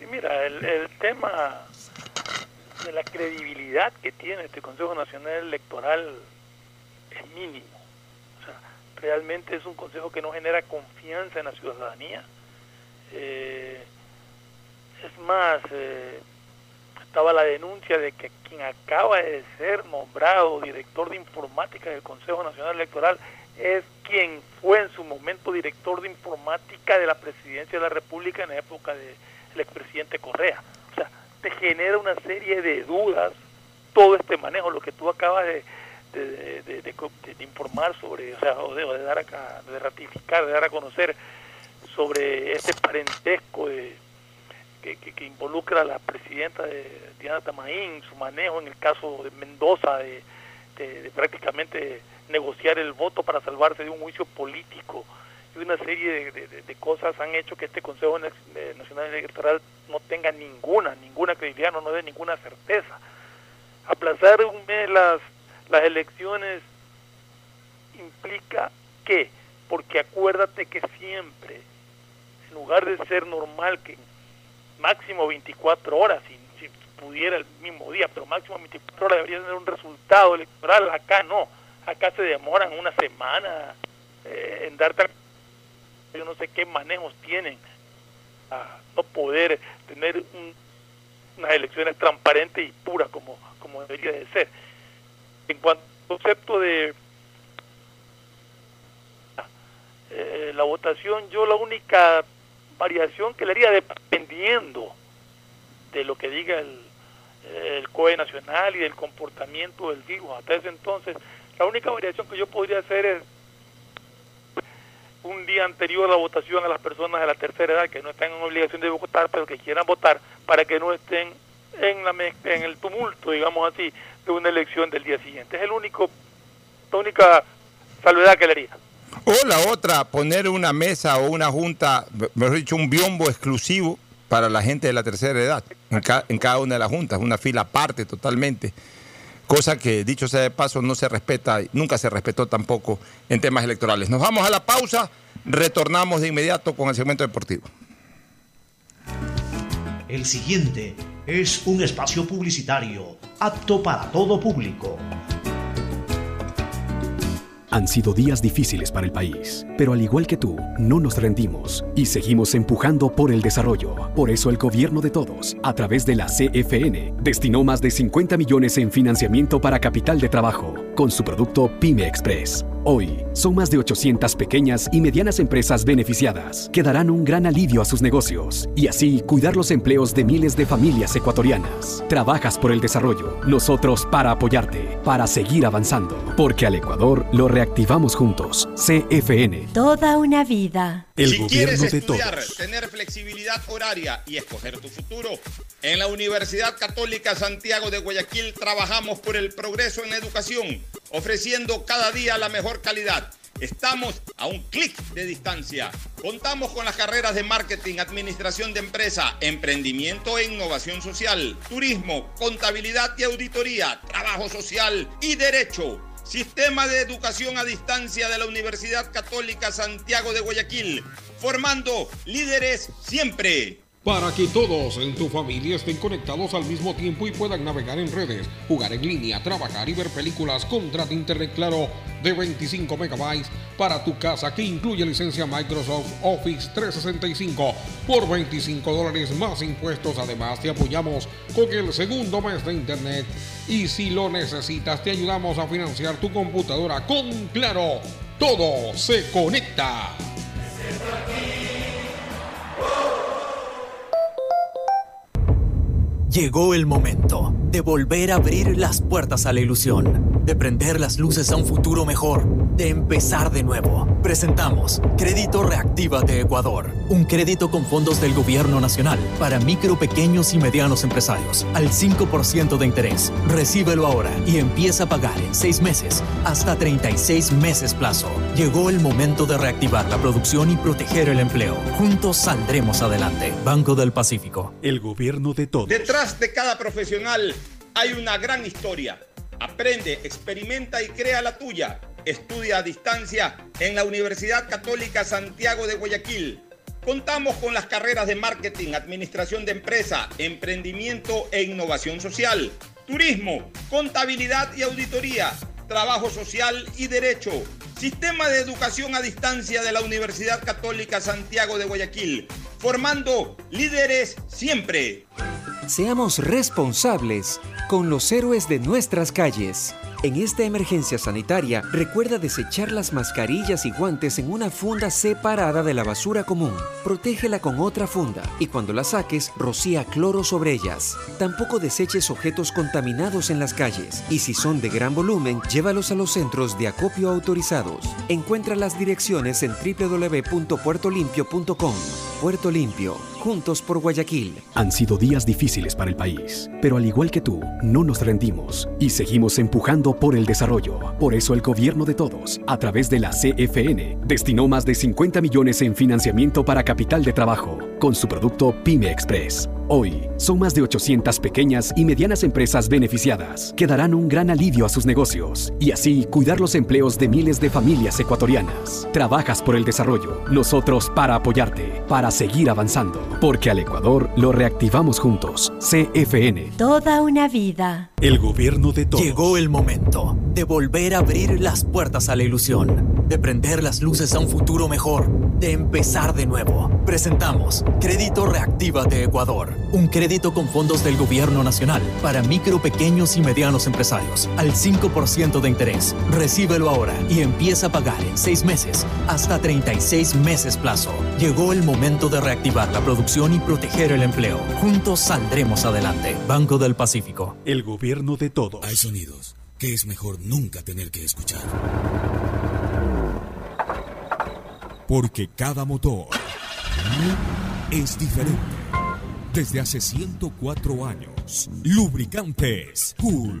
Sí, mira, el tema de la credibilidad que tiene este Consejo Nacional Electoral es mínimo. Realmente es un consejo que no genera confianza en la ciudadanía. Es más, estaba la denuncia de que quien acaba de ser nombrado director de informática del Consejo Nacional Electoral es quien fue en su momento director de informática de la Presidencia de la República en la época del expresidente Correa. O sea, te genera una serie de dudas todo este manejo, lo que tú acabas de informar sobre, o sea, de ratificar, de dar a conocer sobre este parentesco que involucra a la presidenta de Diana Tamaín, su manejo en el caso de Mendoza, de prácticamente negociar el voto para salvarse de un juicio político, y una serie de cosas han hecho que este Consejo Nacional Electoral no tenga ninguna credibilidad, no dé ninguna certeza. Aplazar un mes las elecciones implica que, porque acuérdate que siempre, en lugar de ser normal que máximo 24 horas, si pudiera el mismo día, pero máximo 24 horas debería tener un resultado electoral, acá no, acá se demoran una semana en dar yo no sé qué manejos tienen a no poder tener unas elecciones transparentes y puras como debería de ser. En cuanto al concepto de la votación, yo la única variación que le haría, dependiendo de lo que diga el COE nacional y del comportamiento del DIGO hasta ese entonces, la única variación que yo podría hacer es un día anterior a la votación a las personas de la tercera edad que no están en obligación de votar, pero que quieran votar, para que no estén en el tumulto, digamos así, de una elección del día siguiente. Es el único la única salvedad que le haría. O la otra, poner una mesa o una junta, mejor dicho, un biombo exclusivo para la gente de la tercera edad, en cada una de las juntas, una fila aparte totalmente, cosa que, dicho sea de paso, no se respeta, nunca se respetó tampoco en temas electorales. Nos vamos a la pausa, retornamos de inmediato con el segmento deportivo. El siguiente es un espacio publicitario apto para todo público. Han sido días difíciles para el país, pero al igual que tú, no nos rendimos y seguimos empujando por el desarrollo. Por eso el gobierno de todos, a través de la CFN, destinó más de 50 millones en financiamiento para capital de trabajo, con su producto PyME Express. Hoy, son más de 800 pequeñas y medianas empresas beneficiadas, que darán un gran alivio a sus negocios y así cuidar los empleos de miles de familias ecuatorianas. Trabajas por el desarrollo, nosotros para apoyarte, para seguir avanzando, porque al Ecuador lo reactivamos juntos. CFN. Toda una vida. El gobierno de todos. Si quieres estudiar, tener flexibilidad horaria y escoger tu futuro, en la Universidad Católica Santiago de Guayaquil trabajamos por el progreso en la educación, ofreciendo cada día la mejor calidad. Estamos a un clic de distancia. Contamos con las carreras de marketing, administración de empresa, emprendimiento e innovación social, turismo, contabilidad y auditoría, trabajo social y derecho. Sistema de educación a distancia de la Universidad Católica Santiago de Guayaquil, formando líderes siempre. Para que todos en tu familia estén conectados al mismo tiempo y puedan navegar en redes, jugar en línea, trabajar y ver películas, contrata Internet Claro de 25 megabytes para tu casa que incluye licencia Microsoft Office 365 por $25 más impuestos. Además, te apoyamos con el segundo mes de Internet y si lo necesitas, te ayudamos a financiar tu computadora con Claro. Todo se conecta. Llegó el momento de volver a abrir las puertas a la ilusión, de prender las luces a un futuro mejor, de empezar de nuevo. Presentamos Crédito Reactívate Ecuador, un crédito con fondos del Gobierno Nacional para micro, pequeños y medianos empresarios al 5% de interés. Recíbelo ahora y empieza a pagar en 6 meses, hasta 36 meses plazo. Llegó el momento de reactivar la producción y proteger el empleo. Juntos saldremos adelante. Banco del Pacífico. El gobierno de todos. Detrás de cada profesional hay una gran historia. Aprende, experimenta y crea la tuya. Estudia a distancia en la Universidad Católica Santiago de Guayaquil. Contamos con las carreras de marketing, administración de empresa, emprendimiento e innovación social, turismo, contabilidad y auditoría, trabajo social y derecho. Sistema de educación a distancia de la Universidad Católica Santiago de Guayaquil, formando líderes siempre. Seamos responsables con los héroes de nuestras calles. En esta emergencia sanitaria, recuerda desechar las mascarillas y guantes en una funda separada de la basura común. Protégela con otra funda y cuando la saques, rocía cloro sobre ellas. Tampoco deseches objetos contaminados en las calles y si son de gran volumen, llévalos a los centros de acopio autorizados. Encuentra las direcciones en www.puertolimpio.com. Puerto Limpio, juntos por Guayaquil. Han sido días difíciles para el país, pero al igual que tú, no nos rendimos y seguimos empujando por el desarrollo. Por eso el gobierno de todos, a través de la CFN, destinó más de 50 millones en financiamiento para capital de trabajo, con su producto PyME Express. Hoy, son más de 800 pequeñas y medianas empresas beneficiadas, que darán un gran alivio a sus negocios y así cuidar los empleos de miles de familias ecuatorianas. Trabajas por el desarrollo, nosotros para apoyarte, para seguir avanzando, porque al Ecuador lo reactivamos juntos. CFN. Toda una vida. El gobierno de todos. Llegó el momento de volver a abrir las puertas a la ilusión, de prender las luces a un futuro mejor, de empezar de nuevo. Presentamos Crédito Reactívate Ecuador, un crédito con fondos del Gobierno Nacional para micro, pequeños y medianos empresarios al 5% de interés. Recíbelo ahora y empieza a pagar en 6 meses, hasta 36 meses plazo. Llegó el momento de reactivar la producción y proteger el empleo. Juntos saldremos adelante. Banco del Pacífico. El gobierno de todos. Hay sonidos que es mejor nunca tener que escuchar. Porque cada motor es diferente. Desde hace 104 años, lubricantes Gulf.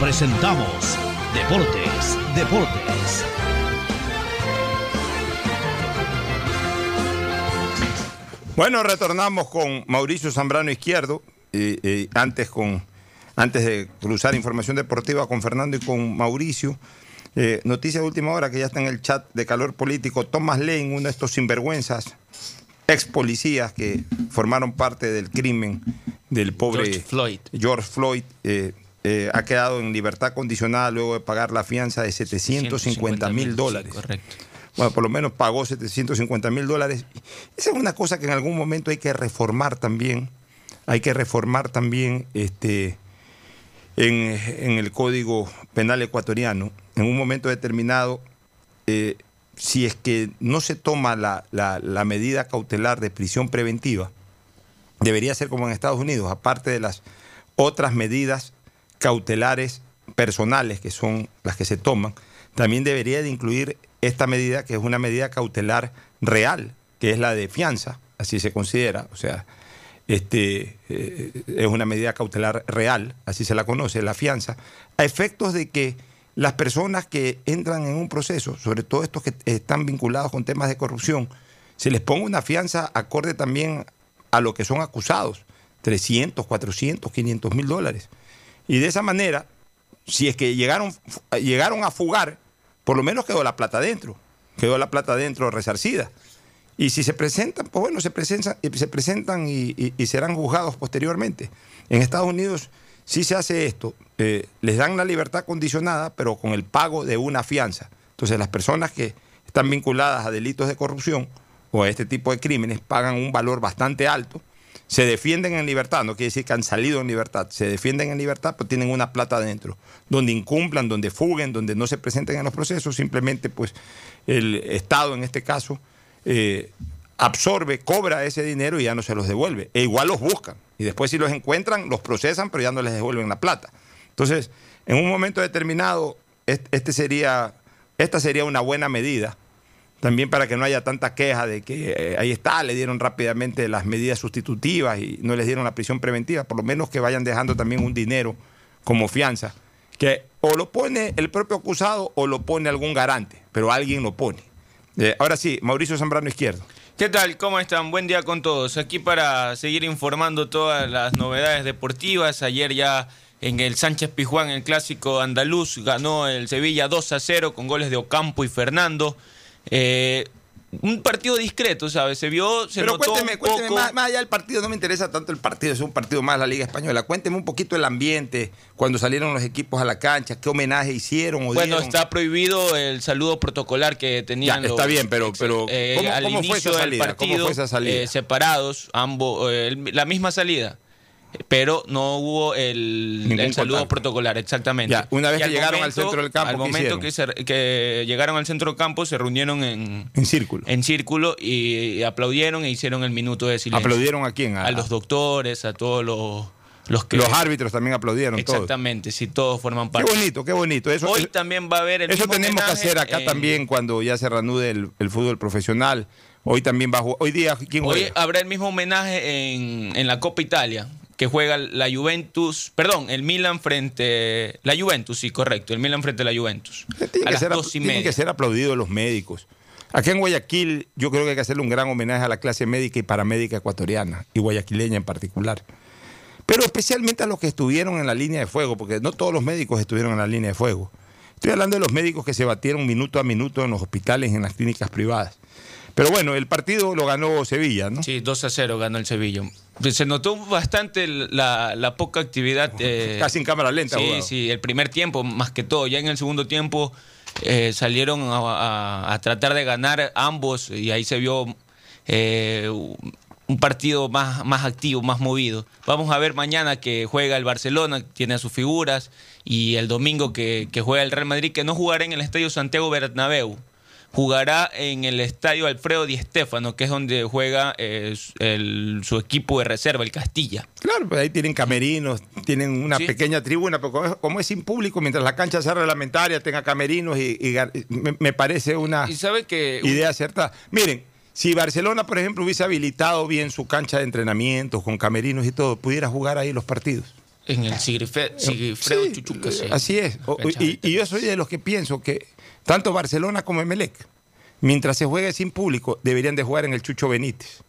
presentamos Deportes, Deportes. Bueno, retornamos con Mauricio Zambrano Izquierdo, antes de cruzar información deportiva con Fernando y con Mauricio. Noticias de última hora que ya está en el chat de Calor Político. Thomas Lane, uno de estos sinvergüenzas ex policías que formaron parte del crimen del pobre George Floyd ha quedado en libertad condicionada luego de pagar la fianza de $750,000. Correcto. Bueno, por lo menos pagó $750,000. Esa es una cosa que en algún momento hay que reformar también. Hay que reformar también en el Código Penal ecuatoriano. En un momento determinado, si es que no se toma la medida cautelar de prisión preventiva, debería ser como en Estados Unidos, aparte de las otras medidas cautelares personales, que son las que se toman, también debería de incluir esta medida, que es una medida cautelar real, que es la de fianza, así se considera, o sea, es una medida cautelar real, así se la conoce, la fianza, a efectos de que las personas que entran en un proceso, sobre todo estos que están vinculados con temas de corrupción, se les ponga una fianza acorde también a lo que son acusados, $300,000, $400,000, $500,000. Y de esa manera, si es que llegaron a fugar, por lo menos quedó la plata dentro resarcida. Y si se presentan, pues bueno, se presentan y serán juzgados posteriormente. En Estados Unidos sí se hace esto, les dan la libertad condicionada, pero con el pago de una fianza. Entonces las personas que están vinculadas a delitos de corrupción o a este tipo de crímenes pagan un valor bastante alto, se defienden en libertad, no quiere decir que han salido en libertad, se defienden en libertad, pues tienen una plata adentro. Donde incumplan, donde fuguen, donde no se presenten en los procesos, simplemente pues el Estado en este caso absorbe, cobra ese dinero y ya no se los devuelve. E igual los buscan. Y después si los encuentran, los procesan, pero ya no les devuelven la plata. Entonces, en un momento determinado, esta sería una buena medida, también para que no haya tanta queja de que ahí está, le dieron rápidamente las medidas sustitutivas y no les dieron la prisión preventiva, por lo menos que vayan dejando también un dinero como fianza, que o lo pone el propio acusado o lo pone algún garante, pero alguien lo pone. Ahora sí, Mauricio Zambrano Izquierdo. ¿Qué tal? ¿Cómo están? Buen día con todos. Aquí para seguir informando todas las novedades deportivas. Ayer ya en el Sánchez Pizjuán, el clásico andaluz, ganó el Sevilla 2-0 con goles de Ocampo y Fernando. Un partido discreto, ¿sabes? Se vio, se notó un poco. Pero cuénteme, más allá del partido, no me interesa tanto el partido, es un partido más de la Liga Española. Cuénteme un poquito el ambiente, cuando salieron los equipos a la cancha, qué homenaje hicieron o dieron. Está prohibido el saludo protocolar que tenían. Ya, está bien, pero ¿cómo fue esa salida? Partido, ¿cómo fue esa salida? Separados, ambos, la misma salida. Pero no hubo el saludo protocolar, exactamente. Ya, una vez que llegaron al centro del campo, al momento que llegaron al centro del campo, se reunieron en círculo y aplaudieron e hicieron el minuto de silencio. ¿Aplaudieron a quién? A los doctores, a todos los que... Los árbitros también aplaudieron. Exactamente, todos. Sí, todos forman parte. Qué bonito, qué bonito. Eso, hoy también va a haber el eso mismo tenemos homenaje, que hacer acá también cuando ya se reanude el fútbol profesional. Hoy también va a jugar. Hoy día, ¿quién juega? Hoy habrá el mismo homenaje en la Copa Italia, que juega el Milan frente a la Juventus. A las 2:30. Tienen que ser aplaudidos los médicos. Aquí en Guayaquil yo creo que hay que hacerle un gran homenaje a la clase médica y paramédica ecuatoriana, y guayaquileña en particular. Pero especialmente a los que estuvieron en la línea de fuego, porque no todos los médicos estuvieron en la línea de fuego. Estoy hablando de los médicos que se batieron minuto a minuto en los hospitales, en las clínicas privadas. Pero bueno, el partido lo ganó Sevilla, ¿no? Sí, 2-0 ganó el Sevilla. Se notó bastante la poca actividad. Casi en cámara lenta. Sí, abogado. Sí, el primer tiempo más que todo. Ya en el segundo tiempo salieron a tratar de ganar ambos y ahí se vio un partido más activo, más movido. Vamos a ver mañana que juega el Barcelona, tiene a sus figuras, y el domingo que juega el Real Madrid, que no jugará en el Estadio Santiago Bernabéu. Jugará en el Estadio Alfredo Di Stéfano, que es donde juega su equipo de reserva, el Castilla. Claro, pues ahí tienen camerinos, tienen una pequeña tribuna, pero como es sin público, mientras la cancha sea reglamentaria, tenga camerinos, y me parece una idea acertada. Miren, si Barcelona, por ejemplo, hubiese habilitado bien su cancha de entrenamientos, con camerinos y todo, pudiera jugar ahí los partidos. En el Sigifredo Chuchuca. Sí, así es. Y yo soy de los que pienso que tanto Barcelona como Emelec, mientras se juegue sin público, deberían de jugar en el Chucho Benítez,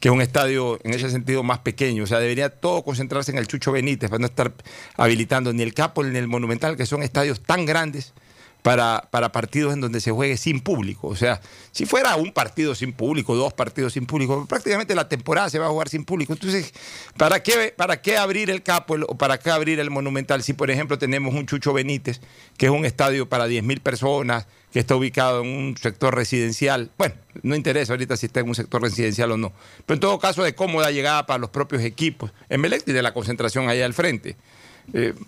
que es un estadio en ese sentido más pequeño. O sea, debería todo concentrarse en el Chucho Benítez para no estar habilitando ni el Capo ni el Monumental, que son estadios tan grandes para partidos en donde se juegue sin público. O sea, si fuera un partido sin público, dos partidos sin público, prácticamente la temporada se va a jugar sin público. Entonces, ¿para qué abrir el Capo o para qué abrir el Monumental si, por ejemplo, tenemos un Chucho Benítez, que es un estadio para 10.000 personas, que está ubicado en un sector residencial? Bueno, no interesa ahorita si está en un sector residencial o no, pero en todo caso de cómoda llegada para los propios equipos. Emelec tiene la concentración allá al frente.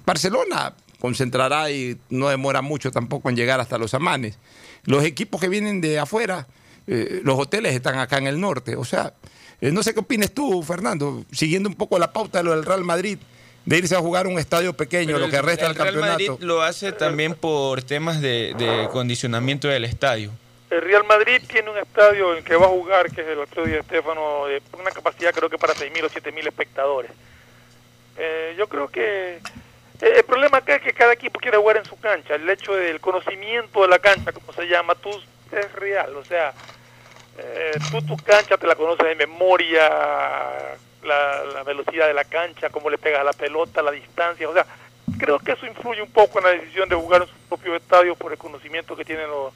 Barcelona concentrará y no demora mucho tampoco en llegar hasta los Amanes. Los equipos que vienen de afuera, los hoteles están acá en el norte. O sea, no sé qué opines tú, Fernando, siguiendo un poco la pauta de lo del Real Madrid, de irse a jugar a un estadio pequeño, lo que resta del campeonato. El Real Madrid lo hace también por temas de condicionamiento del estadio. El Real Madrid tiene un estadio en el que va a jugar, que es el Alfredo Di Stéfano, de una capacidad creo que para 6.000 o 7.000 espectadores. Yo creo que el problema acá es que cada equipo quiere jugar en su cancha. El hecho del conocimiento de la cancha, como se llama, tú es real. O sea, tú tu cancha te la conoces de memoria, la velocidad de la cancha, cómo le pegas a la pelota, la distancia. O sea, creo que eso influye un poco en la decisión de jugar en sus propios estadios por el conocimiento que tienen los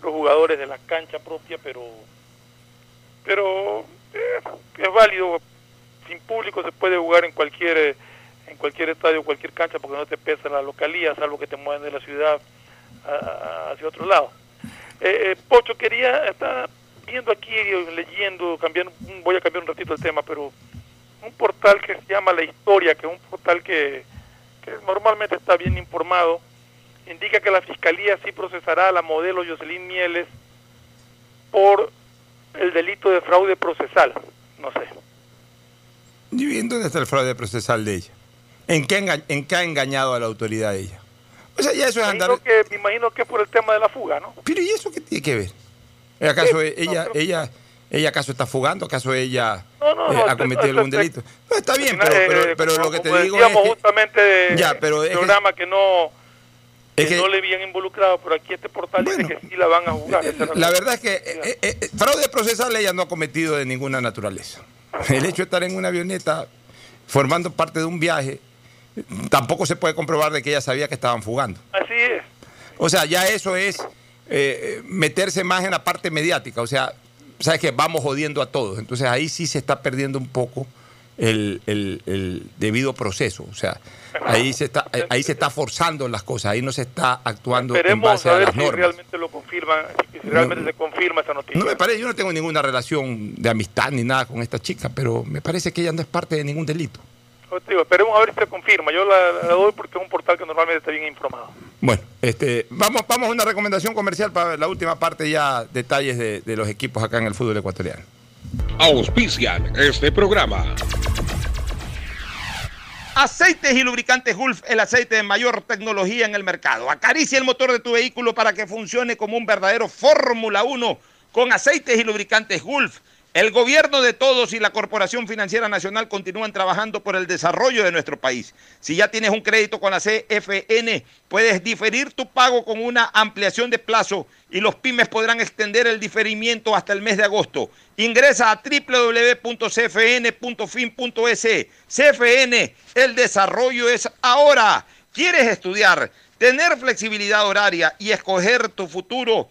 jugadores de la cancha propia, pero es válido. Sin público se puede jugar en cualquier cualquier estadio, cualquier cancha, porque no te pesa la localía, salvo que te mueven de la ciudad hacia otro lado. Pocho, está viendo aquí, leyendo, voy a cambiar un ratito el tema, pero un portal que se llama La Historia, que es un portal que normalmente está bien informado, indica que la Fiscalía sí procesará a la modelo Jocelyn Mieles por el delito de fraude procesal. No sé. ¿Y en dónde está el fraude procesal de ella? ¿En qué ha engañado a la autoridad ella? O sea, ya eso es andar... Me imagino que es por el tema de la fuga, ¿no? Pero ¿y eso qué tiene que ver? ¿Acaso ella acaso está fugando? ¿Acaso ella ha cometido algún delito? No, está bien, pero lo que te digo es que... justamente de programa que no... Que no le habían involucrado, pero aquí este portal dice que sí la van a jugar. La verdad es que fraude procesal ella no ha cometido de ninguna naturaleza. El hecho de estar en una avioneta formando parte de un viaje, tampoco se puede comprobar de que ella sabía que estaban fugando. Así es. O sea, ya eso es meterse más en la parte mediática. O sea, sabes que vamos jodiendo a todos. Entonces ahí sí se está perdiendo un poco el debido proceso. O sea, ahí se está forzando las cosas. Ahí no se está actuando en base a las normas. Esperemos a ver si realmente lo confirman, si realmente se confirma esa noticia. No me parece, yo no tengo ninguna relación de amistad ni nada con esta chica, pero me parece que ella no es parte de ningún delito. Digo, esperemos a ver si se confirma. Yo la doy porque es un portal que normalmente está bien informado. Bueno, vamos a una recomendación comercial para la última parte, ya detalles de los equipos acá en el fútbol ecuatoriano. Auspician este programa. Aceites y lubricantes Gulf, el aceite de mayor tecnología en el mercado. Acaricia el motor de tu vehículo para que funcione como un verdadero Fórmula 1 con aceites y lubricantes Gulf. El gobierno de todos y la Corporación Financiera Nacional continúan trabajando por el desarrollo de nuestro país. Si ya tienes un crédito con la CFN, puedes diferir tu pago con una ampliación de plazo y los pymes podrán extender el diferimiento hasta el mes de agosto. Ingresa a www.cfn.fin.es. CFN, el desarrollo es ahora. ¿Quieres estudiar? Tener flexibilidad horaria y escoger tu futuro.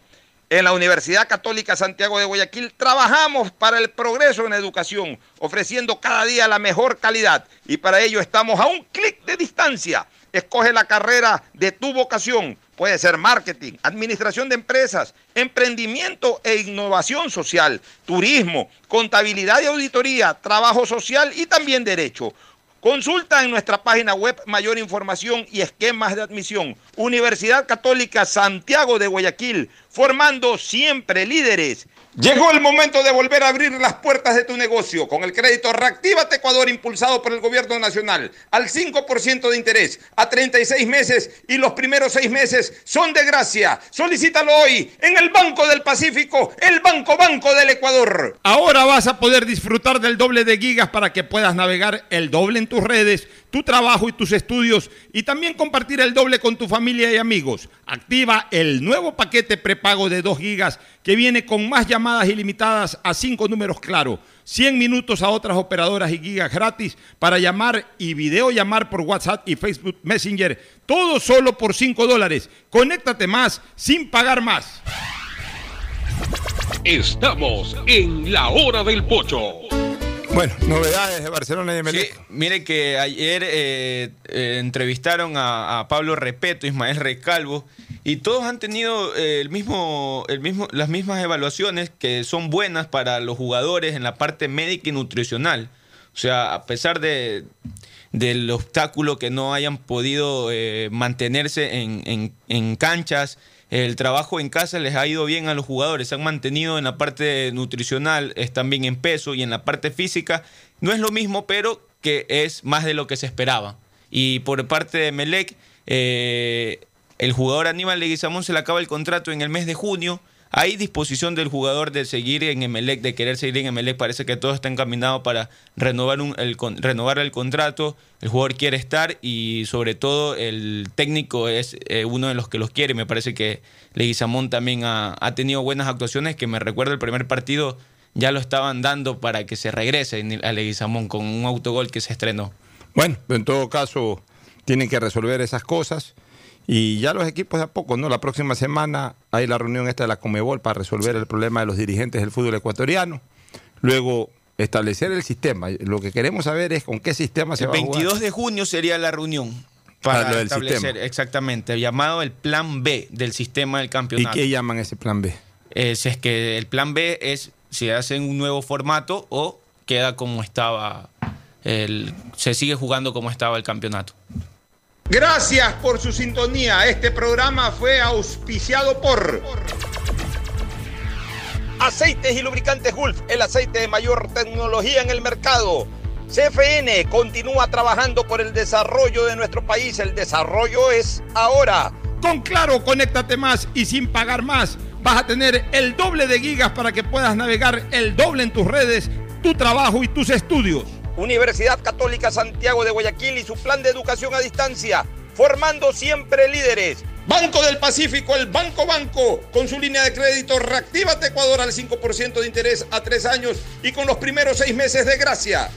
En la Universidad Católica Santiago de Guayaquil trabajamos para el progreso en educación, ofreciendo cada día la mejor calidad, y para ello estamos a un clic de distancia. Escoge la carrera de tu vocación. Puede ser marketing, administración de empresas, emprendimiento e innovación social, turismo, contabilidad y auditoría, trabajo social y también derecho. Consulta en nuestra página web mayor información y esquemas de admisión. Universidad Católica Santiago de Guayaquil, formando siempre líderes. Llegó el momento de volver a abrir las puertas de tu negocio con el crédito Reactívate Ecuador, impulsado por el gobierno nacional, al 5% de interés, a 36 meses, y los primeros 6 meses son de gracia. Solicítalo hoy en el Banco del Pacífico, el Banco del Ecuador. Ahora vas a poder disfrutar del doble de gigas para que puedas navegar el doble en tus redes, tu trabajo y tus estudios, y también compartir el doble con tu familia y amigos. Activa el nuevo paquete prepago de 2 gigas que viene con más llamadas ilimitadas a 5 números Claro, 100 minutos a otras operadoras y gigas gratis para llamar y videollamar por WhatsApp y Facebook Messenger. Todo solo por $5. Conéctate más sin pagar más. Estamos en La Hora del Pocho. Bueno, novedades de Barcelona y Emelec. Sí, mire que ayer entrevistaron a Pablo Repeto, Ismael Recalvo, y todos han tenido las mismas evaluaciones, que son buenas para los jugadores en la parte médica y nutricional. O sea, a pesar del obstáculo que no hayan podido mantenerse en canchas, el trabajo en casa les ha ido bien a los jugadores, se han mantenido en la parte nutricional, están bien en peso, y en la parte física no es lo mismo, pero que es más de lo que se esperaba. Y por parte de Emelec, el jugador Aníbal Leguizamón se le acaba el contrato en el mes de junio. Hay disposición del jugador de seguir en Emelec, de querer seguir en Emelec. Parece que todo está encaminado para renovar el contrato. El jugador quiere estar, y sobre todo el técnico es uno de los que los quiere. Me parece que Leguizamón también ha tenido buenas actuaciones, que me recuerda el primer partido, ya lo estaban dando para que se regrese a Leguizamón con un autogol que se estrenó. Bueno, en todo caso tienen que resolver esas cosas. Y ya los equipos de a poco, ¿no? La próxima semana hay la reunión esta de la Conmebol para resolver el problema de los dirigentes del fútbol ecuatoriano. Luego, establecer el sistema. Lo que queremos saber es con qué sistema se va a jugar. El 22 de junio sería la reunión para establecer sistema. Exactamente, el llamado el plan B del sistema del campeonato. ¿Y qué llaman ese plan B? Si es que el plan B es si hacen un nuevo formato o queda como estaba, se sigue jugando como estaba el campeonato. Gracias por su sintonía. Este programa fue auspiciado por Aceites y Lubricantes Gulf, el aceite de mayor tecnología en el mercado. CFN continúa trabajando por el desarrollo de nuestro país. El desarrollo es ahora. Con Claro, conéctate más y sin pagar más. Vas a tener el doble de gigas para que puedas navegar el doble en tus redes, tu trabajo y tus estudios. Universidad Católica Santiago de Guayaquil y su plan de educación a distancia, formando siempre líderes. Banco del Pacífico, el Banco, con su línea de crédito Reactívate Ecuador al 5% de interés a 3 años y con los primeros 6 meses de gracia.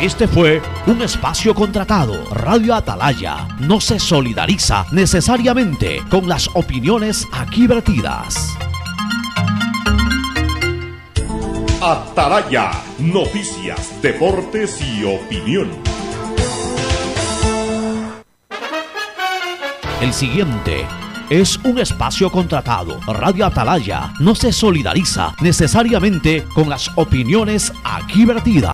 Este fue un espacio contratado. Radio Atalaya no se solidariza necesariamente con las opiniones aquí vertidas. Atalaya, noticias, deportes y opinión. El siguiente es un espacio contratado. Radio Atalaya no se solidariza necesariamente con las opiniones aquí vertidas.